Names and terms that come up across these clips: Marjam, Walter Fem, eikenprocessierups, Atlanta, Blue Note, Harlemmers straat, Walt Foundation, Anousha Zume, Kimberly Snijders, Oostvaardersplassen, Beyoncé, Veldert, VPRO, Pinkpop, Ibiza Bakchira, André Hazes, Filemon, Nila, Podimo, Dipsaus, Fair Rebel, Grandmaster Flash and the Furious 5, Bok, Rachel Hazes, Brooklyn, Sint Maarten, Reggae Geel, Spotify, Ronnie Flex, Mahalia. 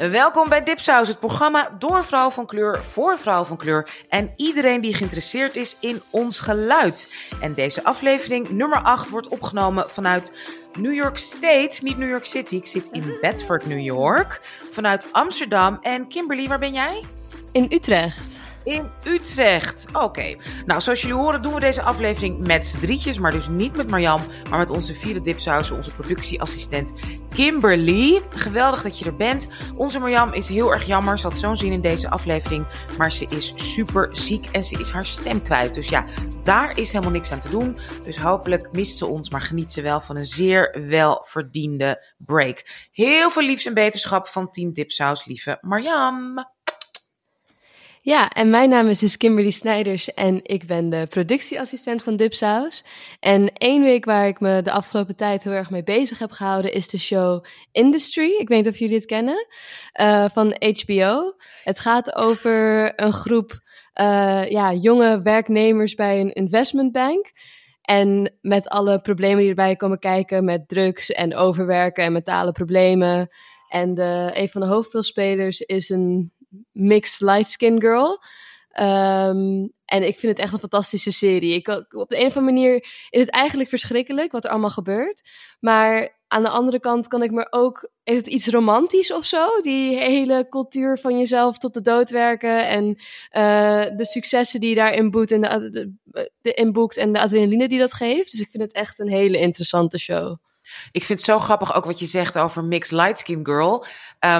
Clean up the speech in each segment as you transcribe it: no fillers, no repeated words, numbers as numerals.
Welkom bij Dipsaus, het programma door vrouw van kleur, voor vrouw van kleur en iedereen die geïnteresseerd is in ons geluid. En deze aflevering, nummer 8, wordt opgenomen vanuit New York State, niet New York City. Ik zit in Bedford, New York, vanuit Amsterdam. En Kimberly, waar ben jij? In Utrecht. In Utrecht. Oké. Nou, zoals jullie horen doen we deze aflevering met z'n drietjes, maar dus niet met Marjam, maar met onze vierde dipsaus, onze productieassistent Kimberly. Geweldig dat je er bent. Onze Marjam is heel erg jammer. Ze had zo'n zin in deze aflevering, maar ze is super ziek en ze is haar stem kwijt. Dus ja, daar is helemaal niks aan te doen. Dus hopelijk mist ze ons, maar geniet ze wel van een zeer welverdiende break. Heel veel liefs en beterschap van Team Dipsaus, lieve Marjam. Ja, en mijn naam is dus Kimberly Snijders en ik ben de productieassistent van Dipsaus. En één week waar ik me de afgelopen tijd heel erg mee bezig heb gehouden is de show Industry. Ik weet niet of jullie het kennen, van HBO. Het gaat over een groep jonge werknemers bij een investmentbank. En met alle problemen die erbij komen kijken met drugs en overwerken en mentale problemen. En een van de hoofdrolspelers is een mixed light-skin girl. En ik vind het echt een fantastische serie. Op de een of andere manier is het eigenlijk verschrikkelijk wat er allemaal gebeurt. Maar aan de andere kant kan ik me ook... Heeft het iets romantisch of zo? Die hele cultuur van jezelf tot de dood werken. En de successen die je daarin boekt en de adrenaline die dat geeft. Dus ik vind het echt een hele interessante show. Ik vind het zo grappig ook wat je zegt over Mixed Light Skin Girl.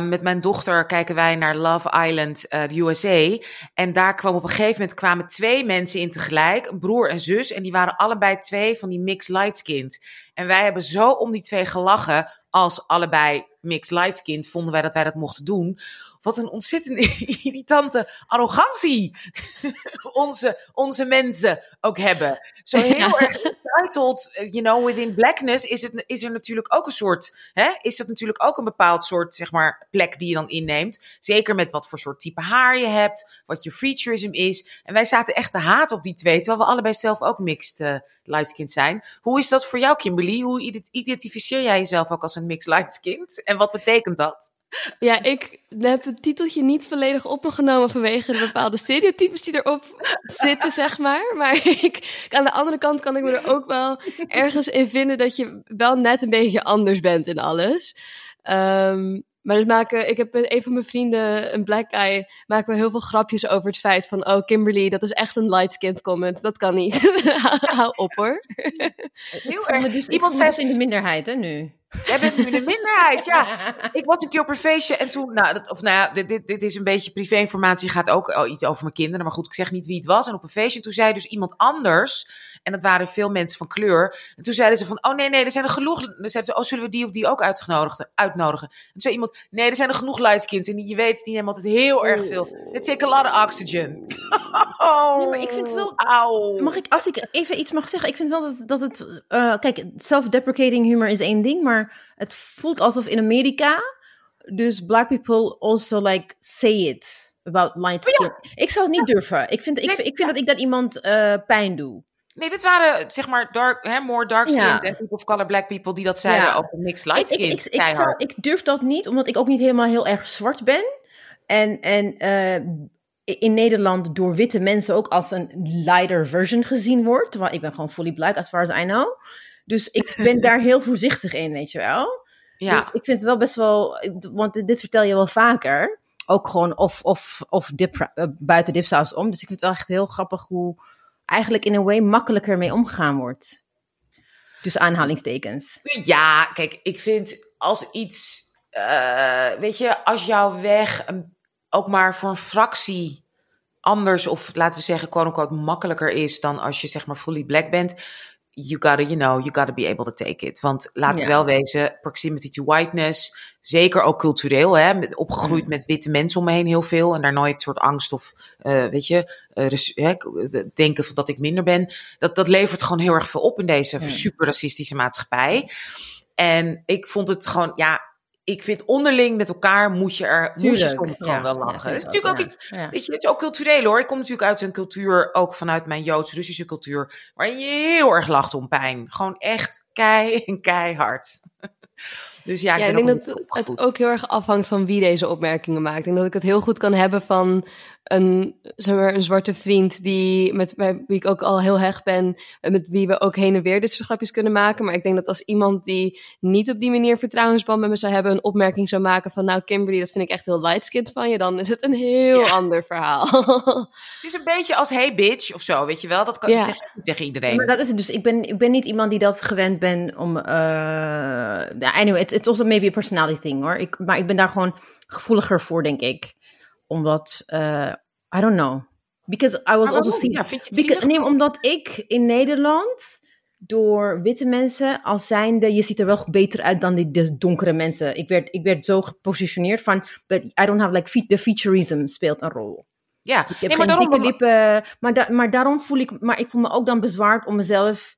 Met mijn dochter kijken wij naar Love Island, de USA. En daar kwam op een gegeven moment twee mensen in tegelijk. Een broer en zus. En die waren allebei twee van die Mixed Light Skin. En wij hebben zo om die twee gelachen. Als allebei Mixed Light Skin vonden wij dat mochten doen. Wat een ontzettend irritante arrogantie onze mensen ook hebben. Zo heel erg entitled, within blackness is er natuurlijk ook een soort... Is dat natuurlijk ook een bepaald soort, plek die je dan inneemt. Zeker met wat voor soort type haar je hebt, wat je featureism is. En wij zaten echt te haat op die twee, terwijl we allebei zelf ook mixed light skin zijn. Hoe is dat voor jou, Kimberly? Hoe identificeer jij jezelf ook als een mixed light skin? En wat betekent dat? Ja, ik heb het titeltje niet volledig op me genomen vanwege de bepaalde stereotypes die erop zitten, Maar aan de andere kant kan ik me er ook wel ergens in vinden dat je wel net een beetje anders bent in alles. Maar ik heb met een van mijn vrienden, een black guy, maken we heel veel grapjes over het feit van... Oh, Kimberly, dat is echt een light-skinned comment. Dat kan niet. Hou op, hoor. Heel erg. Dus iemand zei in de minderheid, hè, nu. Jij bent nu in de minderheid, ja. Ik was een keer op een feestje en toen... dit is een beetje privé-informatie. Gaat ook iets over mijn kinderen. Maar goed, ik zeg niet wie het was. En op een feestje, en toen zei dus iemand anders... En dat waren veel mensen van kleur. En toen zeiden ze van, er zijn er genoeg... Dan zeiden ze, zullen we die of die ook uitnodigen? En toen zei iemand, er zijn er genoeg lightskins. En je weet, die nemen altijd heel erg veel. They take a lot of oxygen. Oh, nee, maar ik vind het wel... Auw. Als ik even iets mag zeggen, ik vind wel dat het... kijk, self-deprecating humor is één ding, maar het voelt alsof in Amerika... Dus black people also say it about light skin. Oh, ja. Ik zou het niet durven. Ik vind dat ik dat iemand pijn doe. Nee, dit waren more dark-skinned en people of color, black people die dat zeiden over mixed light-skinned. Ik durf dat niet, omdat ik ook niet helemaal heel erg zwart ben. En in Nederland door witte mensen ook als een lighter version gezien wordt. Terwijl ik ben gewoon fully black, as far as I know. Dus ik ben daar heel voorzichtig in, weet je wel. Ja. Dus ik vind het wel best wel... Want dit vertel je wel vaker. Ook gewoon buiten dipsaus om. Dus ik vind het wel echt heel grappig hoe... eigenlijk in een way makkelijker mee omgegaan wordt. Dus aanhalingstekens. Ja, kijk, ik vind als iets... als jouw weg ook maar voor een fractie anders... of laten we zeggen, quote-unquote, makkelijker is... dan als je fully black bent... You gotta be able to take it. Want laten we wel wezen, proximity to whiteness, zeker ook cultureel, opgegroeid met witte mensen om me heen heel veel. En daar nooit soort angst of, denken van dat ik minder ben. Dat levert gewoon heel erg veel op in deze super racistische maatschappij. En ik vond het gewoon, ik vind onderling met elkaar moet je soms gewoon wel lachen. Het is natuurlijk ook iets, het is ook cultureel hoor. Ik kom natuurlijk uit een cultuur, ook vanuit mijn Joods-Russische cultuur, waarin je heel erg lacht om pijn. Gewoon echt keihard. Dus ja, ik denk dat het ook heel erg afhangt van wie deze opmerkingen maakt. Ik denk dat ik het heel goed kan hebben van een zwarte vriend die met wie ik ook al heel hecht ben, met wie we ook heen en weer dit soort grapjes kunnen maken. Maar ik denk dat als iemand die niet op die manier vertrouwensband met me zou hebben, een opmerking zou maken van nou Kimberly, dat vind ik echt heel light-skinned van je, dan is het een heel ander verhaal. Het is een beetje als hey bitch of zo, weet je wel. Dat kan je zeggen tegen iedereen. Ja, maar dat is het dus. Ik ben niet iemand die dat gewend ben om... anyway, it's also maybe a personality thing hoor. Maar ik ben daar gewoon gevoeliger voor, denk ik. Omdat, I don't know. Because I was also seen. Nee, omdat ik in Nederland door witte mensen als zijnde, je ziet er wel beter uit dan de donkere mensen. Ik werd zo gepositioneerd van, but I don't have like the featureism speelt een rol. Ja, ik heb geen dikke lippen. Maar daarom voel ik, maar ik voel me ook dan bezwaard om mezelf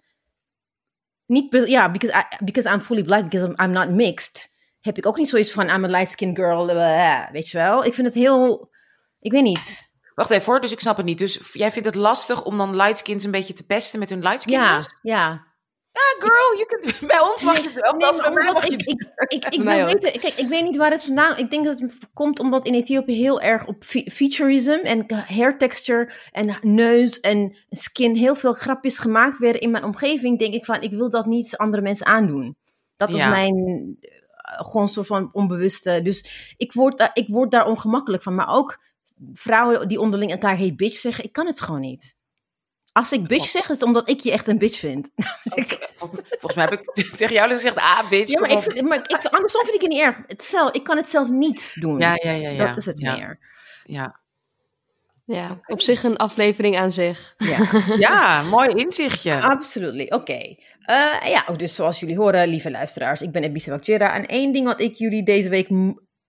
niet, because I'm fully black, because I'm not mixed. Heb ik ook niet zoiets van, I'm a light-skinned girl, weet je wel. Ik vind het heel... Ik weet niet. Wacht even hoor, dus ik snap het niet. Dus jij vindt het lastig om dan light-skins een beetje te pesten met hun light-skinners? Ja. Ja, girl, je kunt, bij ons mag je wel. Ik weet niet waar het vandaan... Ik denk dat het komt omdat in Ethiopië heel erg op featureism en hair texture en neus en skin heel veel grapjes gemaakt werden in mijn omgeving. Denk ik van, ik wil dat niet andere mensen aandoen. Dat was mijn... Gewoon soort van onbewuste. Dus ik word daar ongemakkelijk van. Maar ook vrouwen die onderling elkaar hey bitch zeggen. Ik kan het gewoon niet. Als ik bitch zeg, is het omdat ik je echt een bitch vind. Volgens mij heb ik tegen jou gezegd, bitch. Ja, maar, andersom vind ik het niet erg. Ik kan het zelf niet doen. Ja. Dat is het meer. Ja, op zich een aflevering aan zich. Ja, mooi inzichtje. Absoluut, oké. Dus zoals jullie horen, lieve luisteraars, ik ben Ibiza Bakchira. En één ding wat ik jullie deze week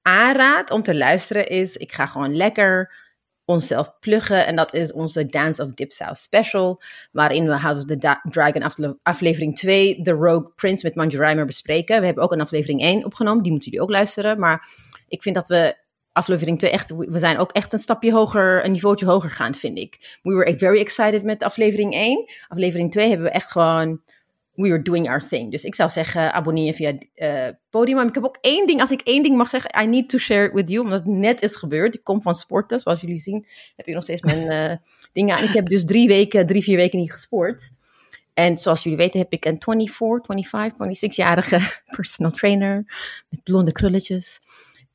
aanraad om te luisteren is, ik ga gewoon lekker onszelf pluggen. En dat is onze Dance of Dipsaus special, waarin we House of the Dragon aflevering 2, The Rogue Prince met Munchy Rimer bespreken. We hebben ook een aflevering 1 opgenomen, die moeten jullie ook luisteren. Maar ik vind dat we aflevering 2 echt, we zijn ook echt een stapje hoger, een niveautje hoger gegaan, vind ik. We were very excited met aflevering 1. Aflevering 2 hebben we echt gewoon, we were doing our thing. Dus ik zou zeggen, abonneer je via Podium. Maar ik heb ook één ding, als ik één ding mag zeggen, I need to share it with you, omdat het net is gebeurd. Ik kom van sporten, zoals jullie zien, heb je nog steeds mijn dingen aan. Ik heb dus 3-4 weken niet gesport. En zoals jullie weten heb ik een 24, 25, 26-jarige personal trainer met blonde krulletjes.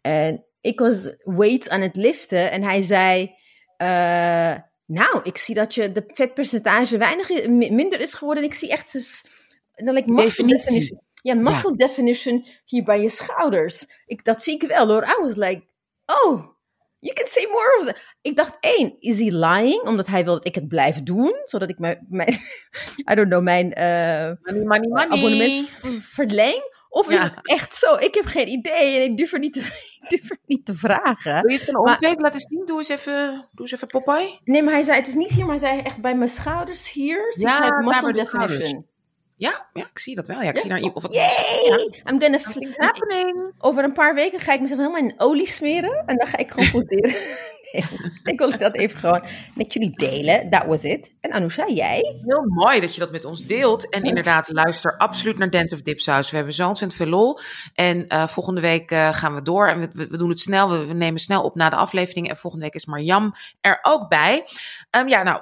En ik was weights aan het liften en hij zei, nou, ik zie dat je de vetpercentage minder is geworden. En ik zie echt muscle definition hier bij je schouders. Dat zie ik wel hoor. I was like, oh, you can say more of that. Ik dacht, is he lying? Omdat hij wil dat ik het blijf doen, zodat ik mijn abonnement verleng. Of is het echt zo? Ik heb geen idee en ik durf er niet te vragen. Wil je het omgeven laten zien? Doe eens even Popeye. Nee, maar hij zei, het is niet hier, maar hij zei echt bij mijn schouders hier. Ja, muscle definition. Ja, ik zie dat wel. Ja, ik zie daar iemand. I'm gonna flip happening. Over een paar weken ga ik mezelf helemaal in olie smeren en dan ga ik gewoon poteren. Ik wil dat even gewoon met jullie delen. Dat was het. En Anousha, jij? Heel mooi dat je dat met ons deelt. En inderdaad, luister absoluut naar Dance of Dipsaus. We hebben zo ontzettend veel lol. En volgende week gaan we door. En we doen het snel. We nemen snel op na de aflevering. En volgende week is Marjam er ook bij.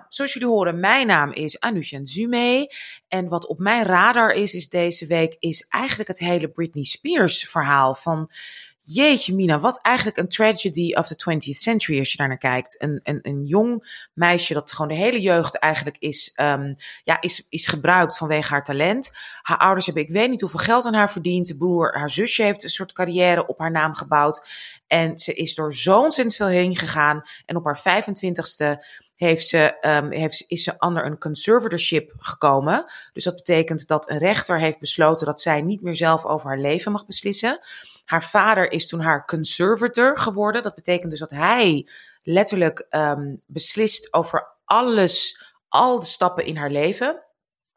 Zoals jullie horen, mijn naam is Anousha Zume. En wat op mijn radar is deze week, is eigenlijk het hele Britney Spears verhaal van... Jeetje Mina, wat eigenlijk een tragedy of the 20th century als je daar naar kijkt. Een jong meisje dat gewoon de hele jeugd eigenlijk is gebruikt vanwege haar talent. Haar ouders hebben ik weet niet hoeveel geld aan haar verdiend. De broer, haar zusje heeft een soort carrière op haar naam gebouwd. En ze is door zo ontzettend veel heen gegaan. En op haar 25ste... is ze under een conservatorship gekomen. Dus dat betekent dat een rechter heeft besloten dat zij niet meer zelf over haar leven mag beslissen. Haar vader is toen haar conservator geworden. Dat betekent dus dat hij letterlijk beslist over alles, al de stappen in haar leven.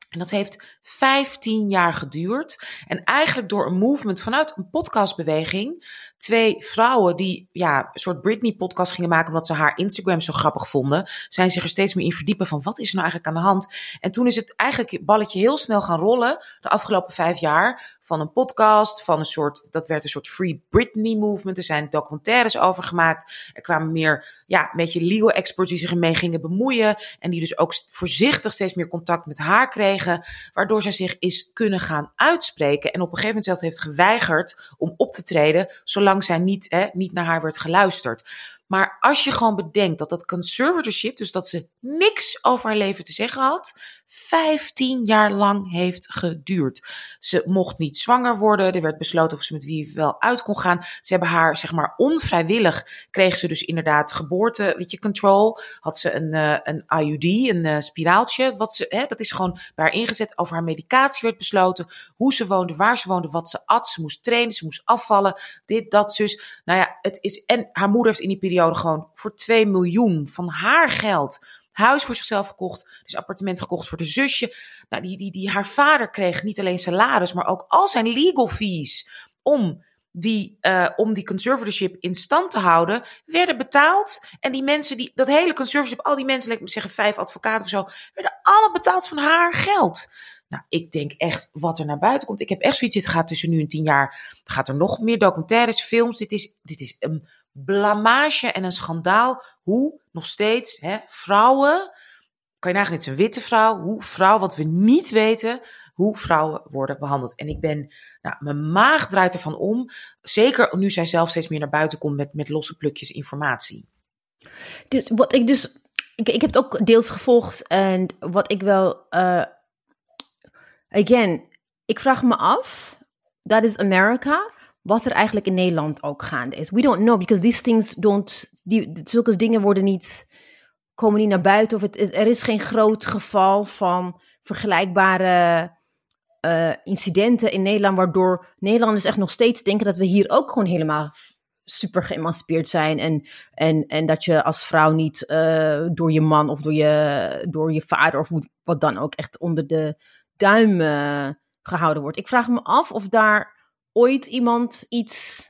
En dat heeft 15 jaar geduurd. En eigenlijk door een movement vanuit een podcastbeweging. Twee vrouwen die een soort Britney-podcast gingen maken omdat ze haar Instagram zo grappig vonden. Zijn zich er steeds meer in verdiepen van wat is er nou eigenlijk aan de hand. En toen is het eigenlijk het balletje heel snel gaan rollen de afgelopen 5 jaar. Van een podcast, van een soort, dat werd een soort Free Britney-movement. Er zijn documentaires over gemaakt. Er kwamen meer, een beetje legal experts die zich ermee gingen bemoeien. En die dus ook voorzichtig steeds meer contact met haar kregen. Waardoor zij zich is kunnen gaan uitspreken. En op een gegeven moment zelf heeft geweigerd om op te treden. Zolang zij niet naar haar werd geluisterd. Maar als je gewoon bedenkt dat conservatorship. Dus dat ze niks over haar leven te zeggen had. 15 jaar lang heeft geduurd. Ze mocht niet zwanger worden. Er werd besloten of ze met wie wel uit kon gaan. Ze hebben haar, zeg maar, onvrijwillig kreeg ze dus inderdaad geboorte, control. Had ze een IUD, een spiraaltje. Dat is gewoon bij haar ingezet. Over haar medicatie werd besloten. Hoe ze woonde, waar ze woonde, wat ze at. Ze moest trainen, ze moest afvallen. Dit, dat, zus. Het is... En haar moeder heeft in die periode gewoon voor 2 miljoen van haar geld huis voor zichzelf gekocht, dus appartement gekocht voor de zusje. Nou, die haar vader kreeg niet alleen salaris, maar ook al zijn legal fees om die conservatorship in stand te houden, werden betaald. En die mensen, dat hele conservatorship, al die mensen, laat ik zeggen 5 advocaten of zo, werden allemaal betaald van haar geld. Nou, ik denk echt wat er naar buiten komt. Ik heb echt zoiets, dit gaat tussen nu en 10 jaar, gaat er nog meer documentaires, films. Dit is een blamage en een schandaal hoe nog steeds vrouwen, kan je nagaan, dit is een witte vrouw, wat we niet weten, hoe vrouwen worden behandeld. En ik ben, mijn maag draait ervan om, zeker nu zij zelf steeds meer naar buiten komt met losse plukjes informatie. Dus wat ik ik heb het ook deels gevolgd en wat ik wel, ik vraag me af, dat is Amerika. Wat er eigenlijk in Nederland ook gaande is. We don't know, because these things don't... Zulke dingen worden niet... komen niet naar buiten. Of er is geen groot geval van vergelijkbare incidenten in Nederland, waardoor Nederlanders echt nog steeds denken dat we hier ook gewoon helemaal super geëmancipeerd zijn. En dat je als vrouw niet door je man of door je vader of wat dan ook echt onder de duim gehouden wordt. Ik vraag me af of daar ooit iemand iets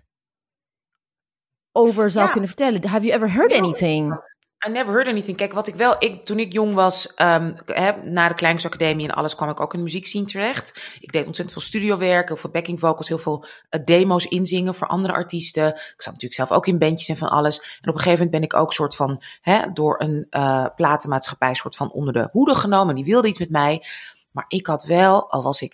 over zou kunnen vertellen. Have you ever heard anything? I never heard anything. Kijk, wat ik wel... toen ik jong was, na de Kleinkunstacademie en alles, kwam ik ook in de muziekscene terecht. Ik deed ontzettend veel studiowerk, heel veel backing vocals, heel veel demo's inzingen voor andere artiesten. Ik zat natuurlijk zelf ook in bandjes en van alles. En op een gegeven moment ben ik ook soort van door een platenmaatschappij soort van onder de hoede genomen. Die wilde iets met mij. Maar ik had wel, al was ik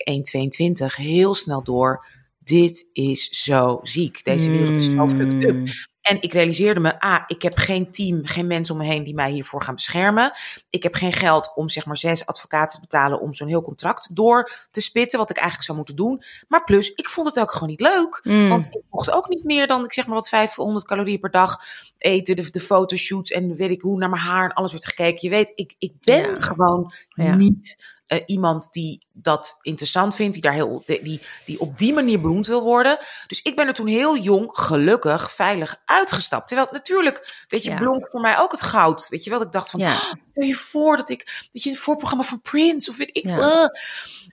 1,22, heel snel door, dit is zo ziek. Deze wereld is zo fucked up. En ik realiseerde me, ik heb geen team, geen mensen om me heen die mij hiervoor gaan beschermen. Ik heb geen geld om 6 advocaten te betalen om zo'n heel contract door te spitten, wat ik eigenlijk zou moeten doen. Maar plus, ik vond het ook gewoon niet leuk. Want ik mocht ook niet meer dan, 500 calorieën per dag eten, de fotoshoots en weet ik hoe, naar mijn haar en alles wordt gekeken. Je weet, ik ben gewoon niet iemand die dat interessant vindt, die op die manier beroemd wil worden. Dus ik ben er toen heel jong, gelukkig, veilig uitgestapt. Terwijl natuurlijk, blonk voor mij ook het goud. Weet je wel, ik dacht van, stel je voor dat ik, een voorprogramma van Prince of weet ik veel.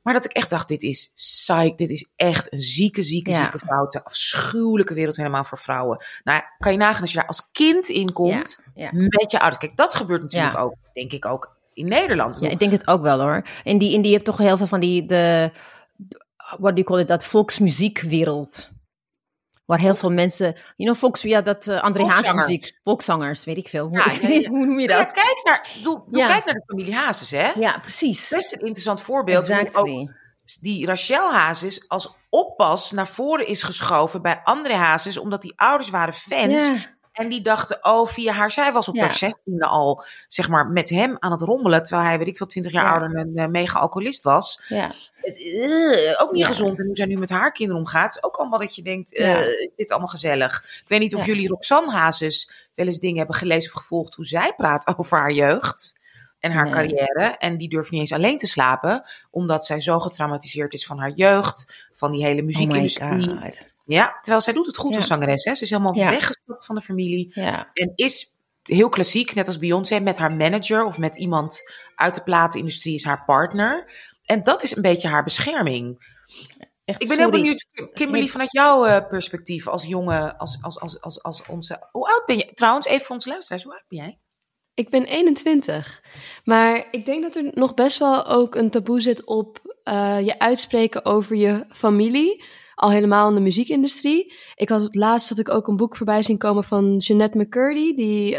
Maar dat ik echt dacht, dit is psych, dit is echt een zieke fout. De afschuwelijke wereld helemaal voor vrouwen. Nou, kan je nagaan als je daar als kind in komt, met je ouders. Kijk, dat gebeurt natuurlijk ook, denk ik ook, in Nederland. Ja, ik denk het ook wel hoor. En die hebt toch heel veel van dat volksmuziekwereld. Waar heel veel mensen, volks, André Hazes muziek, volkszangers, weet ik veel. Hoe noem je dat? Ja, kijk naar de familie Hazes, hè? Ja, precies. Best een interessant voorbeeld. Exactly. Die Rachel Hazes als oppas naar voren is geschoven bij André Hazes, omdat die ouders waren fans. Ja. En die dachten, via haar, zij was op haar 16e al, met hem aan het rommelen. Terwijl hij, 20 jaar ouder en een mega-alcoholist was. Ja. Ook niet gezond. En hoe zij nu met haar kinderen omgaat, is ook allemaal dat je denkt, is dit allemaal gezellig? Ik weet niet of jullie Roxanne Hazes wel eens dingen hebben gelezen of gevolgd, hoe zij praat over haar jeugd en haar carrière. En die durft niet eens alleen te slapen, omdat zij zo getraumatiseerd is van haar jeugd, van die hele muziekindustrie. Oh, ja, terwijl zij doet het goed als zangeres. Hè? Ze is helemaal weggestapt van de familie. Ja. En is heel klassiek, net als Beyoncé, met haar manager of met iemand uit de platenindustrie is haar partner. En dat is een beetje haar bescherming. Echt, ik ben heel benieuwd, Kimberly, vanuit jouw perspectief als jongen, als onze... Hoe oud ben je? Trouwens, even voor onze luisteraars, hoe oud ben jij? Ik ben 21. Maar ik denk dat er nog best wel ook een taboe zit op je uitspreken over je familie. Al helemaal in de muziekindustrie. Ik had het laatst dat ik ook een boek voorbij zien komen van Jennette McCurdy. Die,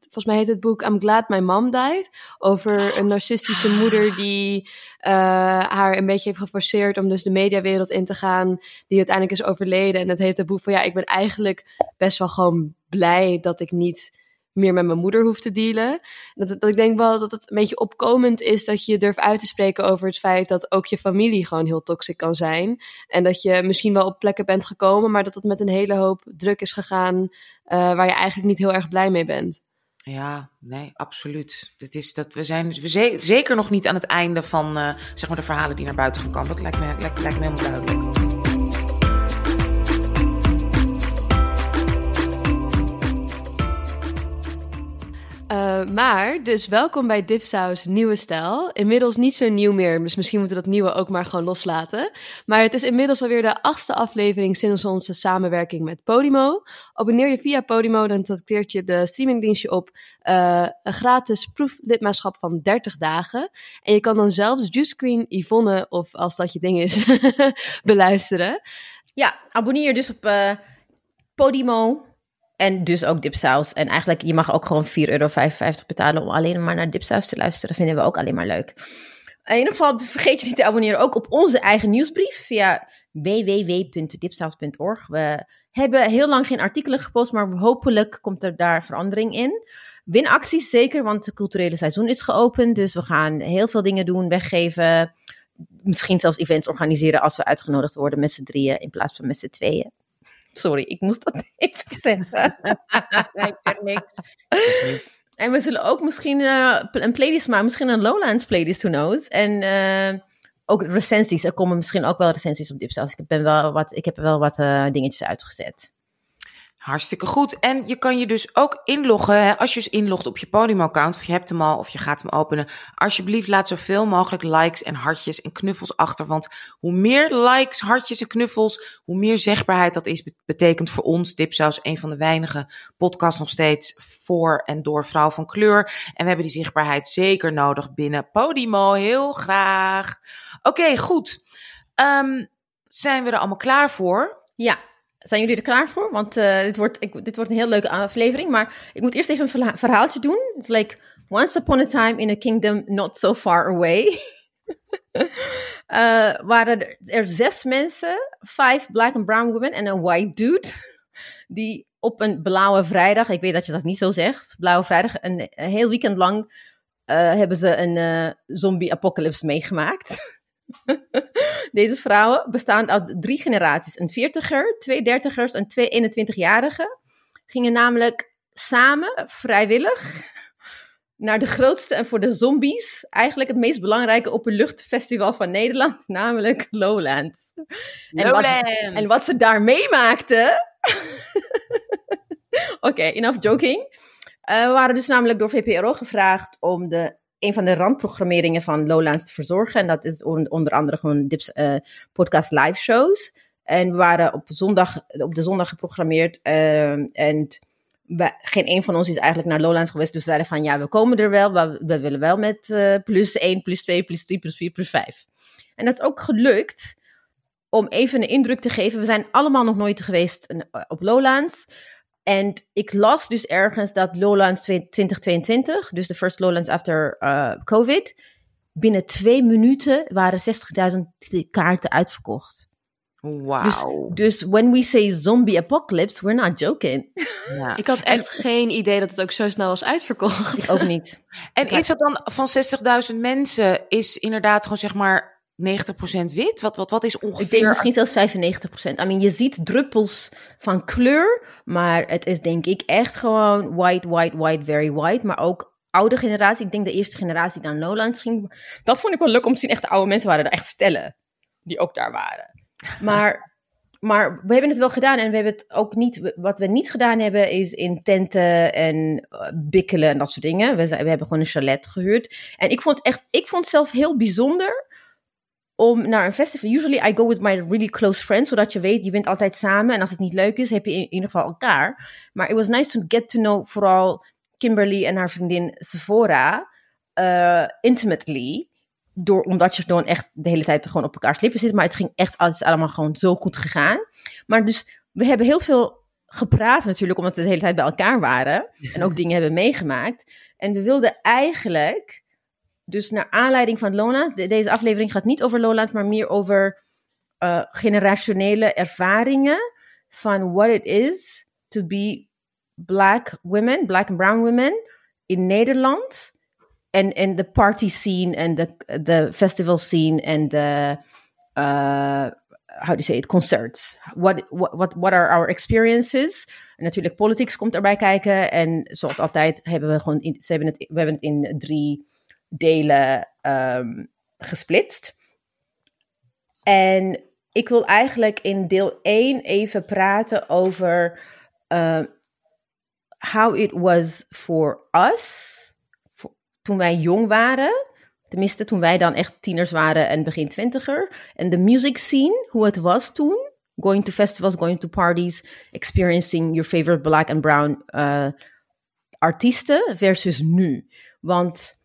volgens mij heet het boek I'm Glad My Mom Died. Over een narcistische moeder die haar een beetje heeft geforceerd om dus de mediawereld in te gaan. Die uiteindelijk is overleden. En het heet het boek van ja, ik ben eigenlijk best wel gewoon blij dat ik niet meer met mijn moeder hoef te dealen. Dat ik denk wel dat het een beetje opkomend is dat je durft uit te spreken over het feit dat ook je familie gewoon heel toxic kan zijn. En dat je misschien wel op plekken bent gekomen, maar dat het met een hele hoop druk is gegaan waar je eigenlijk niet heel erg blij mee bent. Ja, nee, absoluut. Het is dat we zijn zeker nog niet aan het einde van zeg maar de verhalen die naar buiten gaan komen. Dat lijkt me helemaal duidelijk. Maar, dus welkom bij Dipsaus Nieuwe Stijl. Inmiddels niet zo nieuw meer, dus misschien moeten we dat nieuwe ook maar gewoon loslaten. Maar het is inmiddels alweer de 8e aflevering sinds onze samenwerking met Podimo. Abonneer je via Podimo, dan trakteert je de streamingdienstje op een gratis proeflidmaatschap van 30 dagen. En je kan dan zelfs Juice Queen Yvonne, of als dat je ding is, beluisteren. Ja, abonneer dus op Podimo. En dus ook Dipsaus. En eigenlijk, je mag ook gewoon €4,55 betalen om alleen maar naar Dipsaus te luisteren. Vinden we ook alleen maar leuk. In ieder geval, vergeet je niet te abonneren ook op onze eigen nieuwsbrief via www.dipsaus.org. We hebben heel lang geen artikelen gepost, maar hopelijk komt er daar verandering in. Winacties zeker, want het culturele seizoen is geopend. Dus we gaan heel veel dingen doen, weggeven. Misschien zelfs events organiseren als we uitgenodigd worden met z'n drieën in plaats van met z'n tweeën. Sorry, ik moest dat even zeggen. Nee, ik zeg niks. En we zullen ook misschien een playlist maken. Misschien een Lowlands playlist, who knows. En ook recensies. Er komen misschien ook wel recensies op Dipsaus. Ik heb wel wat dingetjes uitgezet. Hartstikke goed. En je kan je dus ook inloggen. Hè, als je dus inlogt op je Podimo-account. Of je hebt hem al, of je gaat hem openen. Alsjeblieft, laat zoveel mogelijk likes en hartjes en knuffels achter. Want hoe meer likes, hartjes en knuffels, hoe meer zegbaarheid dat is. Betekent voor ons Dipsaus, een van de weinige podcasts nog steeds voor en door vrouw van kleur. En we hebben die zichtbaarheid zeker nodig binnen Podimo. Heel graag. Oké, goed. Zijn we er allemaal klaar voor? Ja. Zijn jullie er klaar voor? Want dit wordt een heel leuke aflevering. Maar ik moet eerst even een verhaaltje doen. It's like Once Upon a Time in a Kingdom Not So Far Away. Waren er 6 mensen, 5 black and brown women en een white dude. Die op een blauwe vrijdag, ik weet dat je dat niet zo zegt. Blauwe vrijdag, een heel weekend lang hebben ze een zombie apocalypse meegemaakt. Deze vrouwen bestaan uit 3 generaties. Een 40er, 2 dertigers en 2 21-jarigen gingen namelijk samen, vrijwillig, naar de grootste en voor de zombies eigenlijk het meest belangrijke openluchtfestival van Nederland, namelijk Lowlands. En wat ze daar meemaakten... Oké, enough joking. We waren dus namelijk door VPRO gevraagd om een van de randprogrammeringen van Lowlands te verzorgen. En dat is onder andere gewoon Dips podcast live shows. En we waren op de zondag geprogrammeerd. En geen een van ons is eigenlijk naar Lowlands geweest. Dus we zeiden van ja, we komen er wel. We willen wel met +1, +2, +3, +4, +5. En dat is ook gelukt om even een indruk te geven. We zijn allemaal nog nooit geweest op Lowlands. En ik las dus ergens dat Lowlands 2022, dus de first Lowlands after COVID, binnen 2 minuten waren 60.000 kaarten uitverkocht. Wow. Dus when we say zombie apocalypse, we're not joking. Ja. Ik had echt geen idee dat het ook zo snel was uitverkocht. Ik ook niet. En is dat dan van 60.000 mensen is inderdaad gewoon zeg maar 90% wit? Wat is ongeveer... Ik denk misschien zelfs 95%. I mean, je ziet druppels van kleur, maar het is denk ik echt gewoon white, white, white, very white. Maar ook oude generatie. Ik denk de eerste generatie die naar Lowlands ging. Dat vond ik wel leuk om te zien. Echt de oude mensen waren er. Echt stellen die ook daar waren. Maar we hebben het wel gedaan en we hebben het ook niet... Wat we niet gedaan hebben is in tenten en bikkelen en dat soort dingen. We hebben gewoon een chalet gehuurd. En ik vond het zelf heel bijzonder... om naar een festival. Usually I go with my really close friends, zodat je weet, je bent altijd samen. En als het niet leuk is, heb je in ieder geval elkaar. Maar it was nice to get to know vooral Kimberly en haar vriendin Sephora intimately. Omdat je gewoon echt de hele tijd gewoon op elkaars lippen zit. Maar het ging echt altijd allemaal gewoon zo goed gegaan. Maar dus, we hebben heel veel gepraat natuurlijk, omdat we de hele tijd bij elkaar waren. En ook dingen hebben meegemaakt. En we wilden eigenlijk, dus naar aanleiding van Lowlands, deze aflevering gaat niet over Lowlands, maar meer over generationele ervaringen van what it is to be black women, black and brown women in Nederland. En de party scene en de festival scene en de how do you say it, concerts. What are our experiences? En natuurlijk politics komt erbij kijken. En zoals altijd hebben we gewoon we hebben het in 3 delen gesplitst. En ik wil eigenlijk in deel 1 even praten over how it was for us toen wij jong waren. Tenminste, toen wij dan echt tieners waren en begin 20er. En de music scene, hoe het was toen. Going to festivals, going to parties. Experiencing your favorite black and brown artiesten versus nu. Want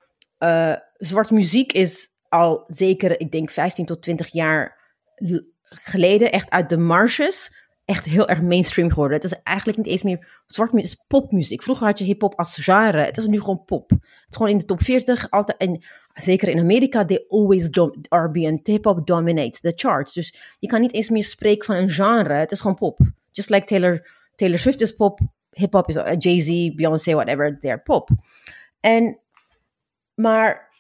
zwart muziek is al zeker, ik denk 15 tot 20 jaar geleden, echt uit de marges, echt heel erg mainstream geworden. Het is eigenlijk niet eens meer zwart muziek, het is popmuziek. Vroeger had je hiphop als genre. Het is nu gewoon pop. Het is gewoon in de top 40 altijd. En zeker in Amerika, they always R&B en hiphop dominates the charts. Dus je kan niet eens meer spreken van een genre. Het is gewoon pop. Just like Taylor Swift is pop. Hiphop is Jay-Z, Beyoncé, whatever. They're pop. Maar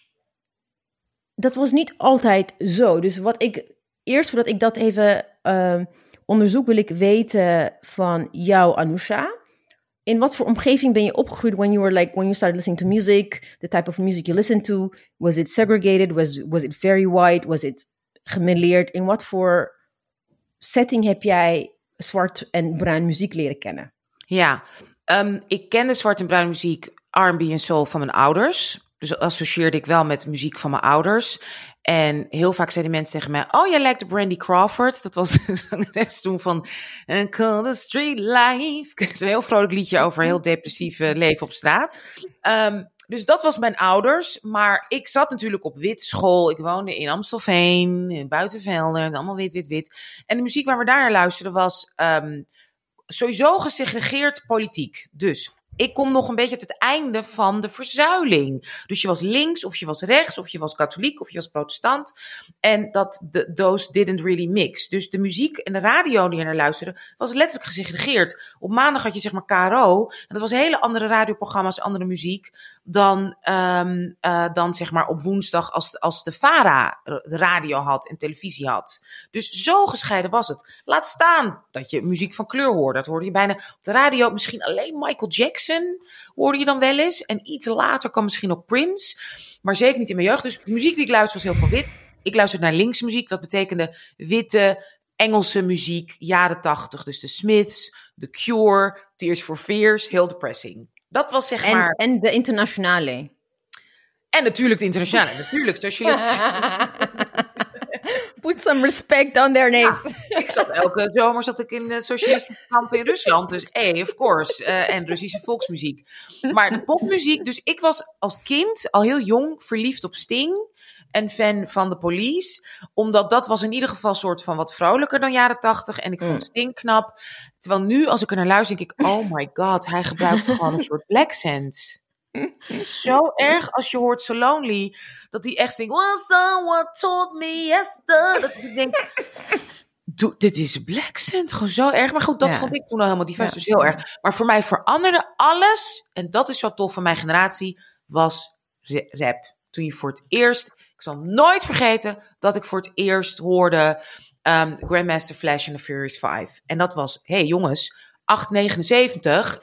dat was niet altijd zo. Dus wat ik eerst, voordat ik dat even onderzoek, wil ik weten van jou, Anousha. In wat voor omgeving ben je opgegroeid when you started listening to music? The type of music you listened to? Was it segregated? Was it very white? Was it gemêleerd? In wat voor setting heb jij zwart en bruin muziek leren kennen? Ja, ik kende zwart en bruin muziek, R&B en soul van mijn ouders. Dus associeerde ik wel met muziek van mijn ouders. En heel vaak zeiden mensen tegen mij, oh, jij lijkt op Randy Crawford. Dat was een zangeres toen van And Call the Street Life. Het is een heel vrolijk liedje over een heel depressief leven op straat. Dus dat was mijn ouders. Maar ik zat natuurlijk op wit school. Ik woonde in Amstelveen, in Buitenvelder. Allemaal wit, wit, wit. En de muziek waar we daar naar luisterden was sowieso gesegregeerd politiek. Dus ik kom nog een beetje uit het einde van de verzuiling. Dus je was links of je was rechts of je was katholiek of je was protestant. En dat those didn't really mix. Dus de muziek en de radio die je naar luisterde was letterlijk gesegregeerd. Op maandag had je zeg maar KRO. En dat was hele andere radioprogramma's, andere muziek dan zeg maar op woensdag als de VARA de radio had en televisie had. Dus zo gescheiden was het. Laat staan dat je muziek van kleur hoorde. Dat hoorde je bijna op de radio. Misschien alleen Michael Jackson hoorde je dan wel eens. En iets later kwam misschien ook Prince. Maar zeker niet in mijn jeugd. Dus de muziek die ik luisterde was heel veel wit. Ik luisterde naar linkse muziek. Dat betekende witte Engelse muziek, jaren 80. Dus de Smiths, The Cure, Tears for Fears, heel depressing. Dat was zeg maar. En de internationale. En natuurlijk de internationale. Natuurlijk. Dus put some respect on their names. Ja, ik zat elke zomer in de socialistische kampen in Rusland. Dus of course. En Russische volksmuziek. Maar de popmuziek. Dus ik was als kind al heel jong verliefd op Sting. En fan van de Police. Omdat dat was in ieder geval soort van wat vrolijker dan jaren 80. En ik vond Sting knap. Terwijl nu als ik er naar luister denk ik, oh my god, hij gebruikt gewoon een soort black scent. Het is zo erg als je hoort So Lonely. Dat hij echt denkt, well, someone told me yesterday. Dat ik denk, dit is black scent, gewoon zo erg. Maar goed, dat vond ik toen al helemaal divers. Ja. Dus heel erg. Maar voor mij veranderde alles. En dat is zo tof van mijn generatie. Was rap. Toen je voor het eerst. Ik zal nooit vergeten dat ik voor het eerst hoorde Grandmaster Flash and the Furious 5. En dat was, hey jongens, 8,79.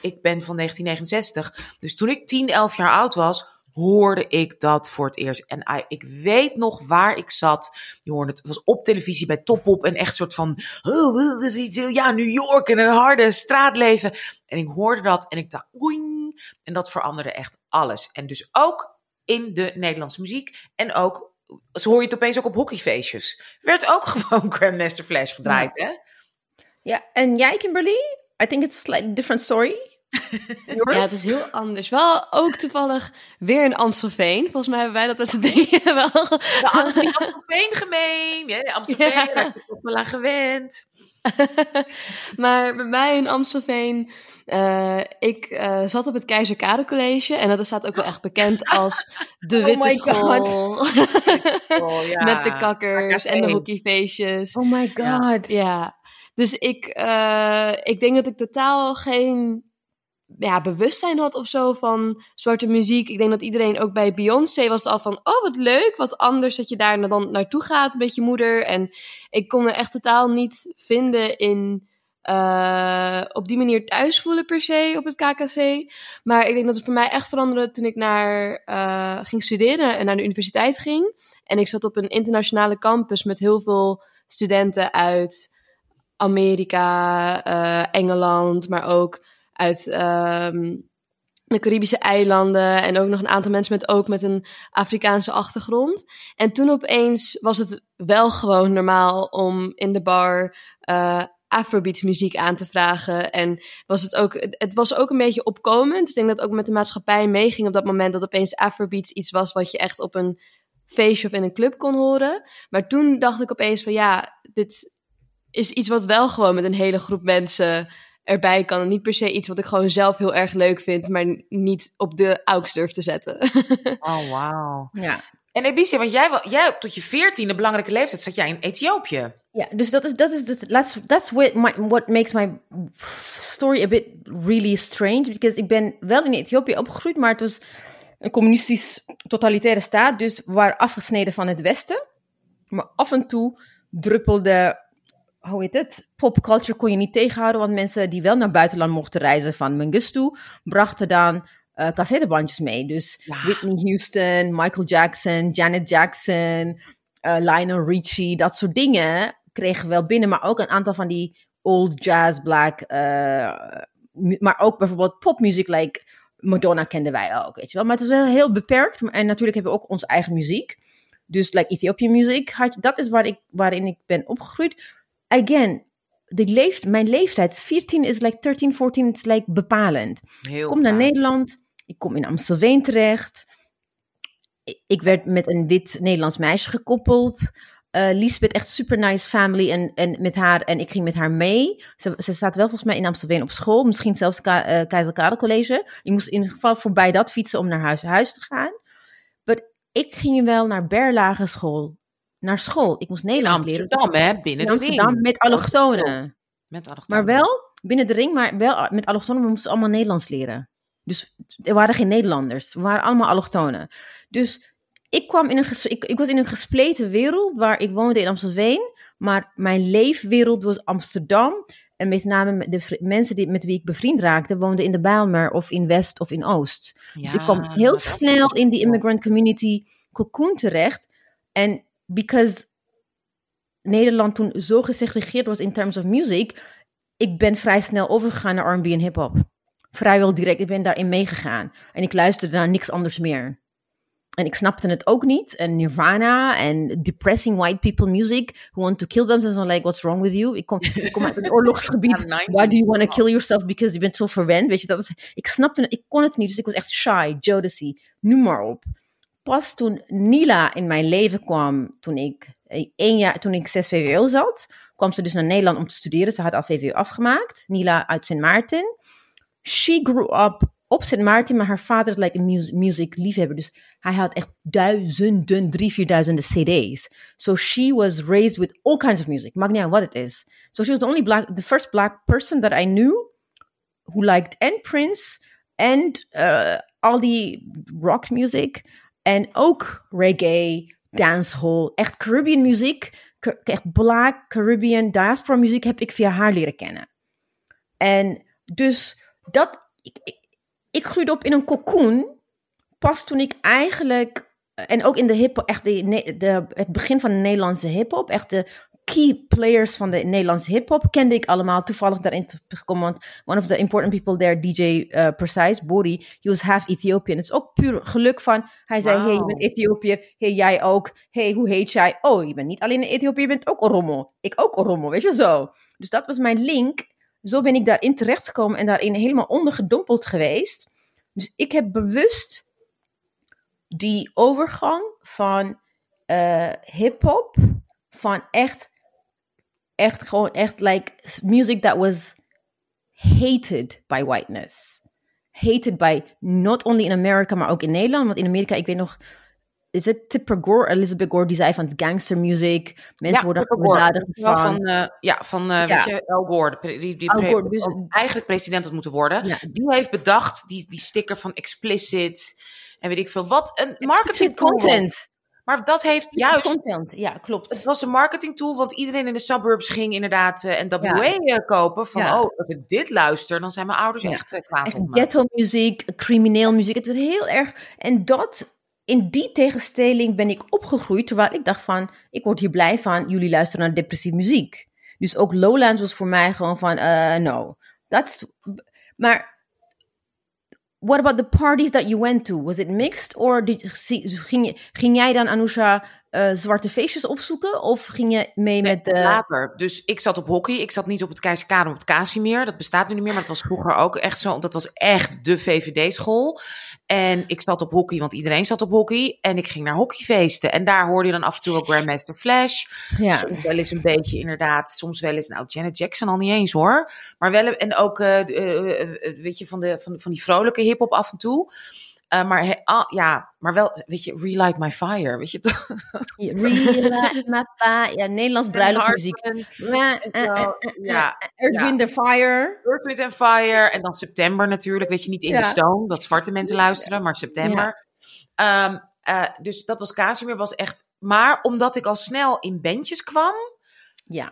Ik ben van 1969. Dus toen ik 10, 11 jaar oud was, hoorde ik dat voor het eerst. En ik weet nog waar ik zat. Je hoorde het, was op televisie bij Top Op. En echt soort van, dat is iets heel, ja, New York en een harde straatleven. En ik hoorde dat en ik dacht, oing. En dat veranderde echt alles. En dus ook in de Nederlandse muziek en ook Zo hoor je het opeens ook op hockeyfeestjes. Werd ook gewoon Grandmaster Flash gedraaid, hè? Ja, en jij, Kimberly? I think it's a slightly different story. Ja, het is heel anders. Wel ook toevallig weer in Amstelveen. Volgens mij hebben wij dat met z'n drieën wel. De Amstelveen gemeen. Ja, de Amstelveen, ja. Daar heb ik wel aan gewend. Maar bij mij in Amstelveen... Ik zat op het Keizer Karel College. En dat staat ook wel echt bekend als de witte school. Ja. Met de kakkers en de hockeyfeestjes. Oh my god. Ja. Dus ik denk dat ik totaal geen... ja, bewustzijn had of zo van zwarte muziek. Ik denk dat iedereen, ook bij Beyoncé was het al van, oh wat leuk, wat anders dat je daar dan naartoe gaat een beetje moeder. En ik kon me echt totaal niet vinden in op die manier thuis voelen per se op het KKC. Maar ik denk dat het voor mij echt veranderde toen ik naar ging studeren en naar de universiteit ging. En ik zat op een internationale campus met heel veel studenten uit Amerika, Engeland, maar ook uit de Caribische eilanden en ook nog een aantal mensen met een Afrikaanse achtergrond. En toen opeens was het wel gewoon normaal om in de bar Afrobeats muziek aan te vragen. En was het was ook een beetje opkomend. Ik denk dat ook met de maatschappij meeging op dat moment dat opeens Afrobeats iets was wat je echt op een feestje of in een club kon horen. Maar toen dacht ik opeens van ja, dit is iets wat wel gewoon met een hele groep mensen... erbij kan. En niet per se iets wat ik gewoon zelf heel erg leuk vind, maar niet op de aux durf te zetten. Oh, wauw. Ja. En Ibiza, want jij tot je 14e belangrijke leeftijd zat jij in Ethiopië. Ja, dus that's what makes my story a bit really strange, because ik ben wel in Ethiopië opgegroeid, maar het was een communistisch totalitaire staat, dus we waren afgesneden van het Westen. Maar af en toe druppelde... hoe heet het? Popculture kon je niet tegenhouden, want mensen die wel naar buitenland mochten reizen van Mengistu, brachten dan cassettebandjes mee. Dus ja. Whitney Houston, Michael Jackson, Janet Jackson, Lionel Richie, dat soort dingen kregen we wel binnen, maar ook een aantal van die old jazz, black, maar ook bijvoorbeeld popmuziek, like Madonna kenden wij ook, weet je wel. Maar het was wel heel beperkt en natuurlijk hebben we ook onze eigen muziek. Dus like Ethiopian music, dat is waarin ik ben opgegroeid. Again, mijn leeftijd, 14 is like 13, 14 is like bepalend. Heel ik kom naar Nederland, ik kom in Amstelveen terecht. Ik werd met een wit Nederlands meisje gekoppeld. Liesbeth, echt super nice family en met haar. En ik ging met haar mee. Ze staat wel volgens mij in Amstelveen op school. Misschien zelfs Keizer Karel College. Je moest in ieder geval voorbij dat fietsen om naar huis te gaan. Maar ik ging wel naar Berlage school. Naar school. Ik moest Nederlands leren. Amsterdam, hè? Binnen de Amsterdam, ring. Met allochtonen. Maar wel binnen de ring, maar wel met allochtonen. We moesten allemaal Nederlands leren. Dus er waren geen Nederlanders. We waren allemaal allochtonen. Dus ik kwam in ik was in een gespleten wereld waar ik woonde in Amstelveen. Maar mijn leefwereld was Amsterdam. En met name de mensen met wie ik bevriend raakte, woonden in de Bijlmer of in West of in Oost. Ja, dus ik kwam heel snel in die immigrant community cocoon terecht. En because Nederland toen zo gesegregeerd was in terms of music, ik ben vrij snel overgegaan naar R&B en hip-hop. Vrijwel direct, ik ben daarin meegegaan. En ik luisterde naar niks anders meer. En ik snapte het ook niet. En Nirvana en depressing white people music, who want to kill themselves, I'm like, what's wrong with you? Ik kom uit het oorlogsgebied. Why do you want to kill yourself? Because je bent zo verwend. Weet je, ik snapte het, ik kon het niet. Dus ik was echt shy, Jodeci, noem maar op. Pas toen Nila in mijn leven kwam, toen ik 6 VWO zat, kwam ze dus naar Nederland om te studeren. Ze had al VWO afgemaakt. Nila uit Sint Maarten. She grew up op Sint Maarten, maar haar vader is like een music liefhebber. Dus hij had echt 3.000-4.000 cd's. So she was raised with all kinds of music. Maakt niet uit wat het is. So she was the first black person that I knew who liked and Prince and al die rock music. En ook reggae, dancehall, echt Caribbean muziek, echt black Caribbean diaspora muziek heb ik via haar leren kennen. En dus ik groeide op in een cocoon, pas toen ik eigenlijk, en ook in de hiphop, echt het begin van de Nederlandse hiphop, echt de key players van de Nederlandse hip-hop kende ik allemaal. Toevallig daarin gekomen, want one of the important people there, DJ Precise, Bori, he was half Ethiopian. Het is ook puur geluk van, hij zei, hey, je bent Ethiopiër, hey, jij ook, hey, hoe heet jij? Oh, je bent niet alleen een Ethiopiër, je bent ook Oromo. Ik ook Oromo, weet je zo. Dus dat was mijn link. Zo ben ik daarin terechtgekomen en daarin helemaal ondergedompeld geweest. Dus ik heb bewust die overgang van hip-hop, van echt like music that was hated by whiteness. Hated by not only in America, maar ook in Nederland. Want in Amerika, ik weet nog, is het Tipper Gore, Elizabeth Gore, die zei van gangster music. Mensen worden verdadigd van... weet je, Al Gore, die eigenlijk president had moeten worden. Ja. Die heeft bedacht, die sticker van explicit en weet ik veel wat. Een marketing content. Maar dat heeft juist... Content. Ja, klopt. Het was een marketingtool, want iedereen in de suburbs ging inderdaad NWA kopen. Van, als ik dit luister, dan zijn mijn ouders echt kwaad om me. Ghetto muziek, crimineel muziek. Het werd heel erg... En dat... In die tegenstelling ben ik opgegroeid, terwijl ik dacht van, ik word hier blij van, jullie luisteren naar depressieve muziek. Dus ook Lowlands was voor mij gewoon van, no. Maar, what about the parties that you went to? Was it mixed? Or ging jij dan, Anousha, zwarte feestjes opzoeken? Of ging je mee met... Later. Dus ik zat op hockey. Ik zat niet op het Keizerkade, op het Casimir. Dat bestaat nu niet meer, maar dat was vroeger ook echt zo. Dat was echt de VVD-school. En ik zat op hockey, want iedereen zat op hockey. En ik ging naar hockeyfeesten. En daar hoorde je dan af en toe ook Grandmaster Flash. Ja. Soms wel eens een beetje, inderdaad. Soms wel eens, nou, Janet Jackson al niet eens, hoor. Maar wel, en ook, weet je, van die vrolijke hiphop af en toe. Maar wel, weet je, Relight My Fire, weet je toch? Relight My Fire, ja, Nederlands bruiloftsmuziek. Earth, Wind and Fire. Earth, Wind and Fire, en dan September natuurlijk, weet je, niet in de Stone, dat zwarte mensen luisteren, maar September. Ja. Dus dat was Casimir, was echt, maar omdat ik al snel in bandjes kwam,